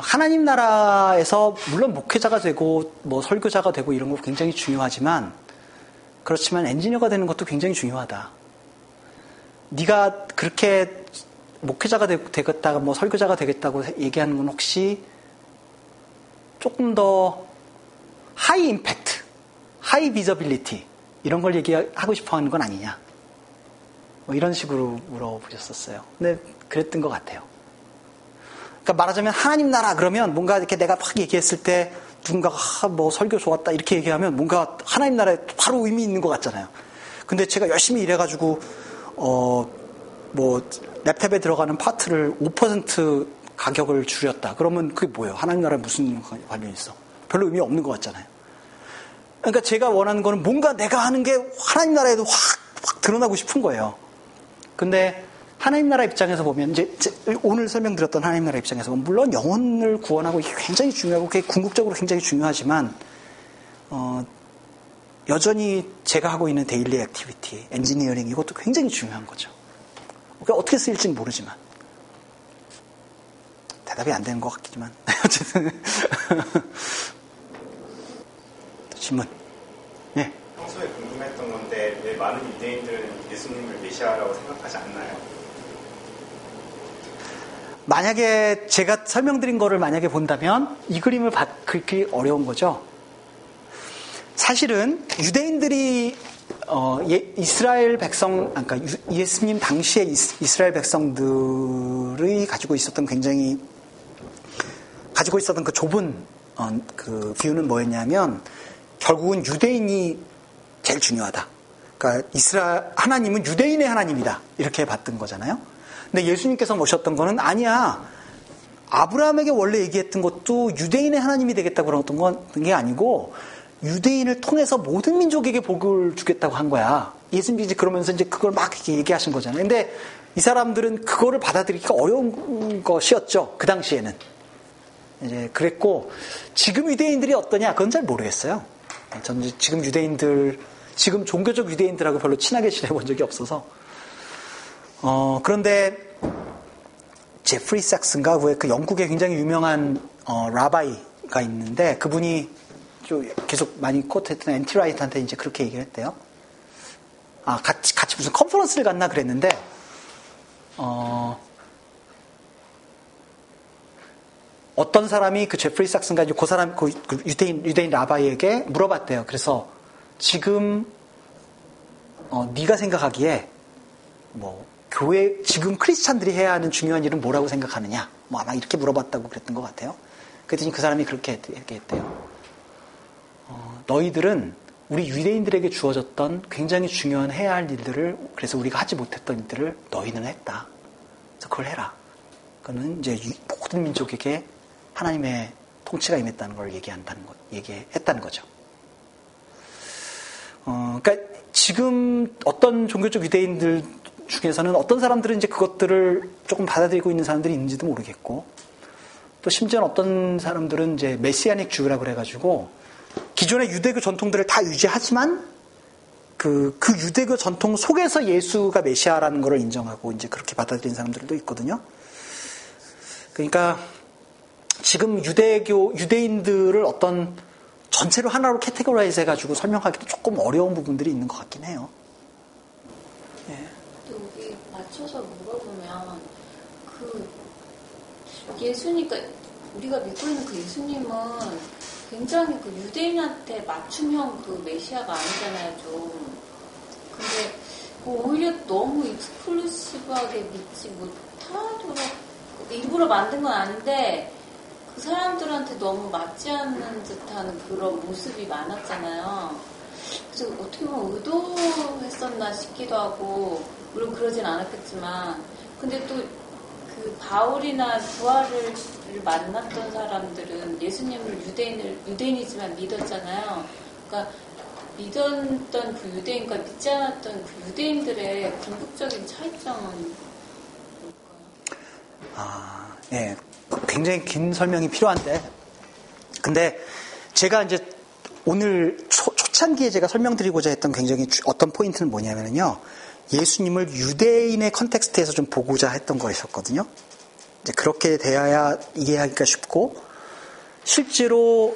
하나님 나라에서 물론 목회자가 되고 설교자가 되고 이런 거 굉장히 중요하지만, 그렇지만 엔지니어가 되는 것도 굉장히 중요하다. 네가 그렇게 목회자가 되겠다, 설교자가 되겠다고 얘기하는 건 혹시 조금 더 하이 임팩트, 하이 비저빌리티 이런 걸 얘기하고 싶어 하는 건 아니냐, 이런 식으로 물어보셨었어요. 근데 그랬던 것 같아요. 그러니까 말하자면 하나님 나라 그러면 뭔가 이렇게 내가 막 얘기했을 때 누군가가 설교 좋았다 이렇게 얘기하면 뭔가 하나님 나라에 바로 의미 있는 것 같잖아요. 근데 제가 열심히 일해가지고 랩탑에 들어가는 파트를 5% 가격을 줄였다. 그러면 그게 뭐예요? 하나님 나라에 무슨 관련이 있어? 별로 의미 없는 것 같잖아요. 그러니까 제가 원하는 거는 뭔가 내가 하는 게 하나님 나라에도 확 드러나고 싶은 거예요. 근데 하나님 나라 입장에서 보면 이제 오늘 설명드렸던 하나님 나라 입장에서 보면 물론 영혼을 구원하고 이게 굉장히 중요하고 그게 궁극적으로 굉장히 중요하지만 여전히 제가 하고 있는 데일리 액티비티, 엔지니어링 이것도 굉장히 중요한 거죠. 그러니까 어떻게 쓰일지는 모르지만 대답이 안 되는 것 같지만 어쨌든 질문. 네. 평소에 궁금했던 건데 왜 많은 유대인들은 예수님을 메시아라고 생각하지 않나요? 만약에 제가 설명드린 거를 만약에 본다면 이 그림을 긁기 어려운 거죠. 사실은 유대인들이 이스라엘 백성, 그러니까 예수님 당시의 이스라엘 백성들이 가지고 있었던 그 좁은 그 비유는 뭐였냐면 결국은 유대인이 제일 중요하다. 그러니까 하나님은 유대인의 하나님이다. 이렇게 봤던 거잖아요. 근데 예수님께서 모셨던 거는 아니야. 아브라함에게 원래 얘기했던 것도 유대인의 하나님이 되겠다고 그랬던 게 아니고 유대인을 통해서 모든 민족에게 복을 주겠다고 한 거야. 예수님이 이제 그러면서 이제 그걸 막 이렇게 얘기하신 거잖아요. 근데 이 사람들은 그거를 받아들이기가 어려운 것이었죠. 그 당시에는. 이제 그랬고, 지금 유대인들이 어떠냐? 그건 잘 모르겠어요. 저는 지금 유대인들, 지금 종교적 유대인들하고 별로 친하게 지내본 적이 없어서. 그런데 제프리 삭슨가 후에 그 영국의 굉장히 유명한 라바이가 있는데 그분이 계속 많이 코트했던 N.T. Wright한테 이제 그렇게 얘기를 했대요. 아, 같이 무슨 컨퍼런스를 갔나 그랬는데, 어떤 사람이 그 제프리 삭슨가 그 사람, 그 유대인 라바이에게 물어봤대요. 그래서 지금, 네가 생각하기에, 지금 크리스찬들이 해야 하는 중요한 일은 뭐라고 생각하느냐? 아마 이렇게 물어봤다고 그랬던 것 같아요. 그랬더니 그 사람이 그렇게 얘기했대요. 너희들은 우리 유대인들에게 주어졌던 굉장히 중요한 해야 할 일들을, 그래서 우리가 하지 못했던 일들을 너희는 했다. 그래서 그걸 해라. 그거는 이제 모든 민족에게 하나님의 통치가 임했다는 걸 얘기했다는 거죠. 그러니까 지금 어떤 종교적 유대인들 중에서는 어떤 사람들은 이제 그것들을 조금 받아들이고 있는 사람들이 있는지도 모르겠고, 또 심지어는 어떤 사람들은 이제 메시아닉 주의라고 그래가지고 기존의 유대교 전통들을 다 유지하지만 그 유대교 전통 속에서 예수가 메시아라는 걸 인정하고 이제 그렇게 받아들인 사람들도 있거든요. 그러니까 지금 유대인들을 어떤 전체로 하나로 캐테고라이즈 해가지고 설명하기도 조금 어려운 부분들이 있는 것 같긴 해요. 네. 여기 맞춰서 물어보면 그 예수니까 우리가 믿고 있는 그 예수님은 굉장히 그 유대인한테 맞춤형 그 메시아가 아니잖아요, 좀. 근데 오히려 너무 익스클루시브하게 믿지 못하도록 일부러 만든 건 아닌데 그 사람들한테 너무 맞지 않는 듯한 그런 모습이 많았잖아요. 그래서 어떻게 보면 의도했었나 싶기도 하고, 물론 그러진 않았겠지만, 근데 또 그 바울이나 부하를 만났던 사람들은 예수님을 유대인이지만 믿었잖아요. 그러니까 믿었던 그 유대인과 믿지 않았던 그 유대인들의 궁극적인 차이점은 뭘까요? 아, 네. 굉장히 긴 설명이 필요한데, 근데 제가 이제 오늘 초창기에 제가 설명드리고자 했던 굉장히 어떤 포인트는 뭐냐면요. 예수님을 유대인의 컨텍스트에서 좀 보고자 했던 거였었거든요. 이제 그렇게 돼야 이해하기가 쉽고, 실제로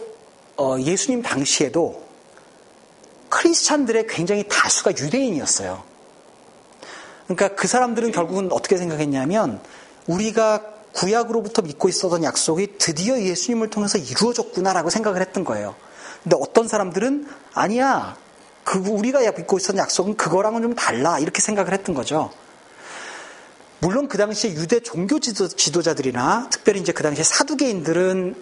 예수님 당시에도 크리스찬들의 굉장히 다수가 유대인이었어요. 그러니까 그 사람들은 결국은 어떻게 생각했냐면 우리가 구약으로부터 믿고 있었던 약속이 드디어 예수님을 통해서 이루어졌구나라고 생각을 했던 거예요. 근데 어떤 사람들은 아니야. 우리가 믿고 있었던 약속은 그거랑은 좀 달라. 이렇게 생각을 했던 거죠. 물론 그 당시에 유대 종교 지도자들이나 특별히 이제 그 당시에 사두개인들은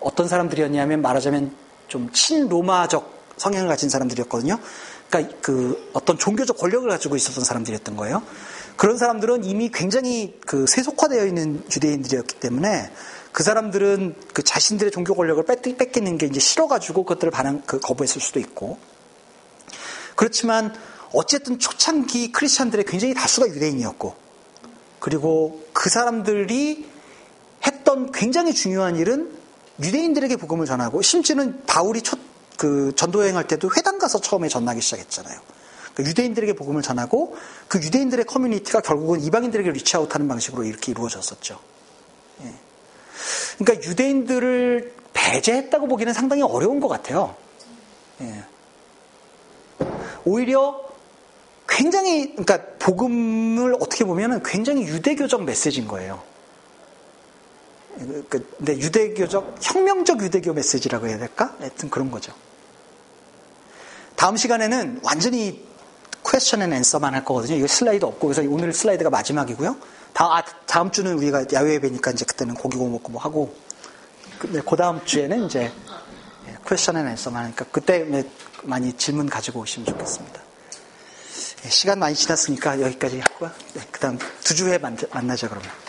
어떤 사람들이었냐면 말하자면 좀 친로마적 성향을 가진 사람들이었거든요. 그러니까 그 어떤 종교적 권력을 가지고 있었던 사람들이었던 거예요. 그런 사람들은 이미 굉장히 그 세속화되어 있는 유대인들이었기 때문에 그 사람들은 그 자신들의 종교 권력을 뺏기는 게 이제 싫어가지고 그것들을 거부했을 수도 있고. 그렇지만 어쨌든 초창기 크리스찬들의 굉장히 다수가 유대인이었고, 그리고 그 사람들이 했던 굉장히 중요한 일은 유대인들에게 복음을 전하고, 심지어는 바울이 그 전도여행할 때도 회당 가서 처음에 전하기 시작했잖아요. 그러니까 유대인들에게 복음을 전하고 그 유대인들의 커뮤니티가 결국은 이방인들에게 리치아웃하는 방식으로 이렇게 이루어졌었죠. 예. 그러니까 유대인들을 배제했다고 보기는 상당히 어려운 것 같아요. 예. 오히려 굉장히, 그러니까 복음을 어떻게 보면은 굉장히 유대교적 메시지인 거예요. 근데 유대교적, 혁명적 유대교 메시지라고 해야 될까? 하여튼 그런 거죠. 다음 시간에는 완전히 퀘스천 앤 앤서만 할 거거든요. 이거 슬라이드 없고, 그래서 오늘 슬라이드가 마지막이고요. 다음 주는 우리가 야외 예배니까 이제 그때는 고기 구워 먹고 뭐 하고, 그 다음 주에는 이제 퀘스천 앤 앤서만 하니까 그때 많이 질문 가지고 오시면 좋겠습니다. 시간 많이 지났으니까 여기까지 할 거야. 네, 그 다음 2주에 만나자, 그러면.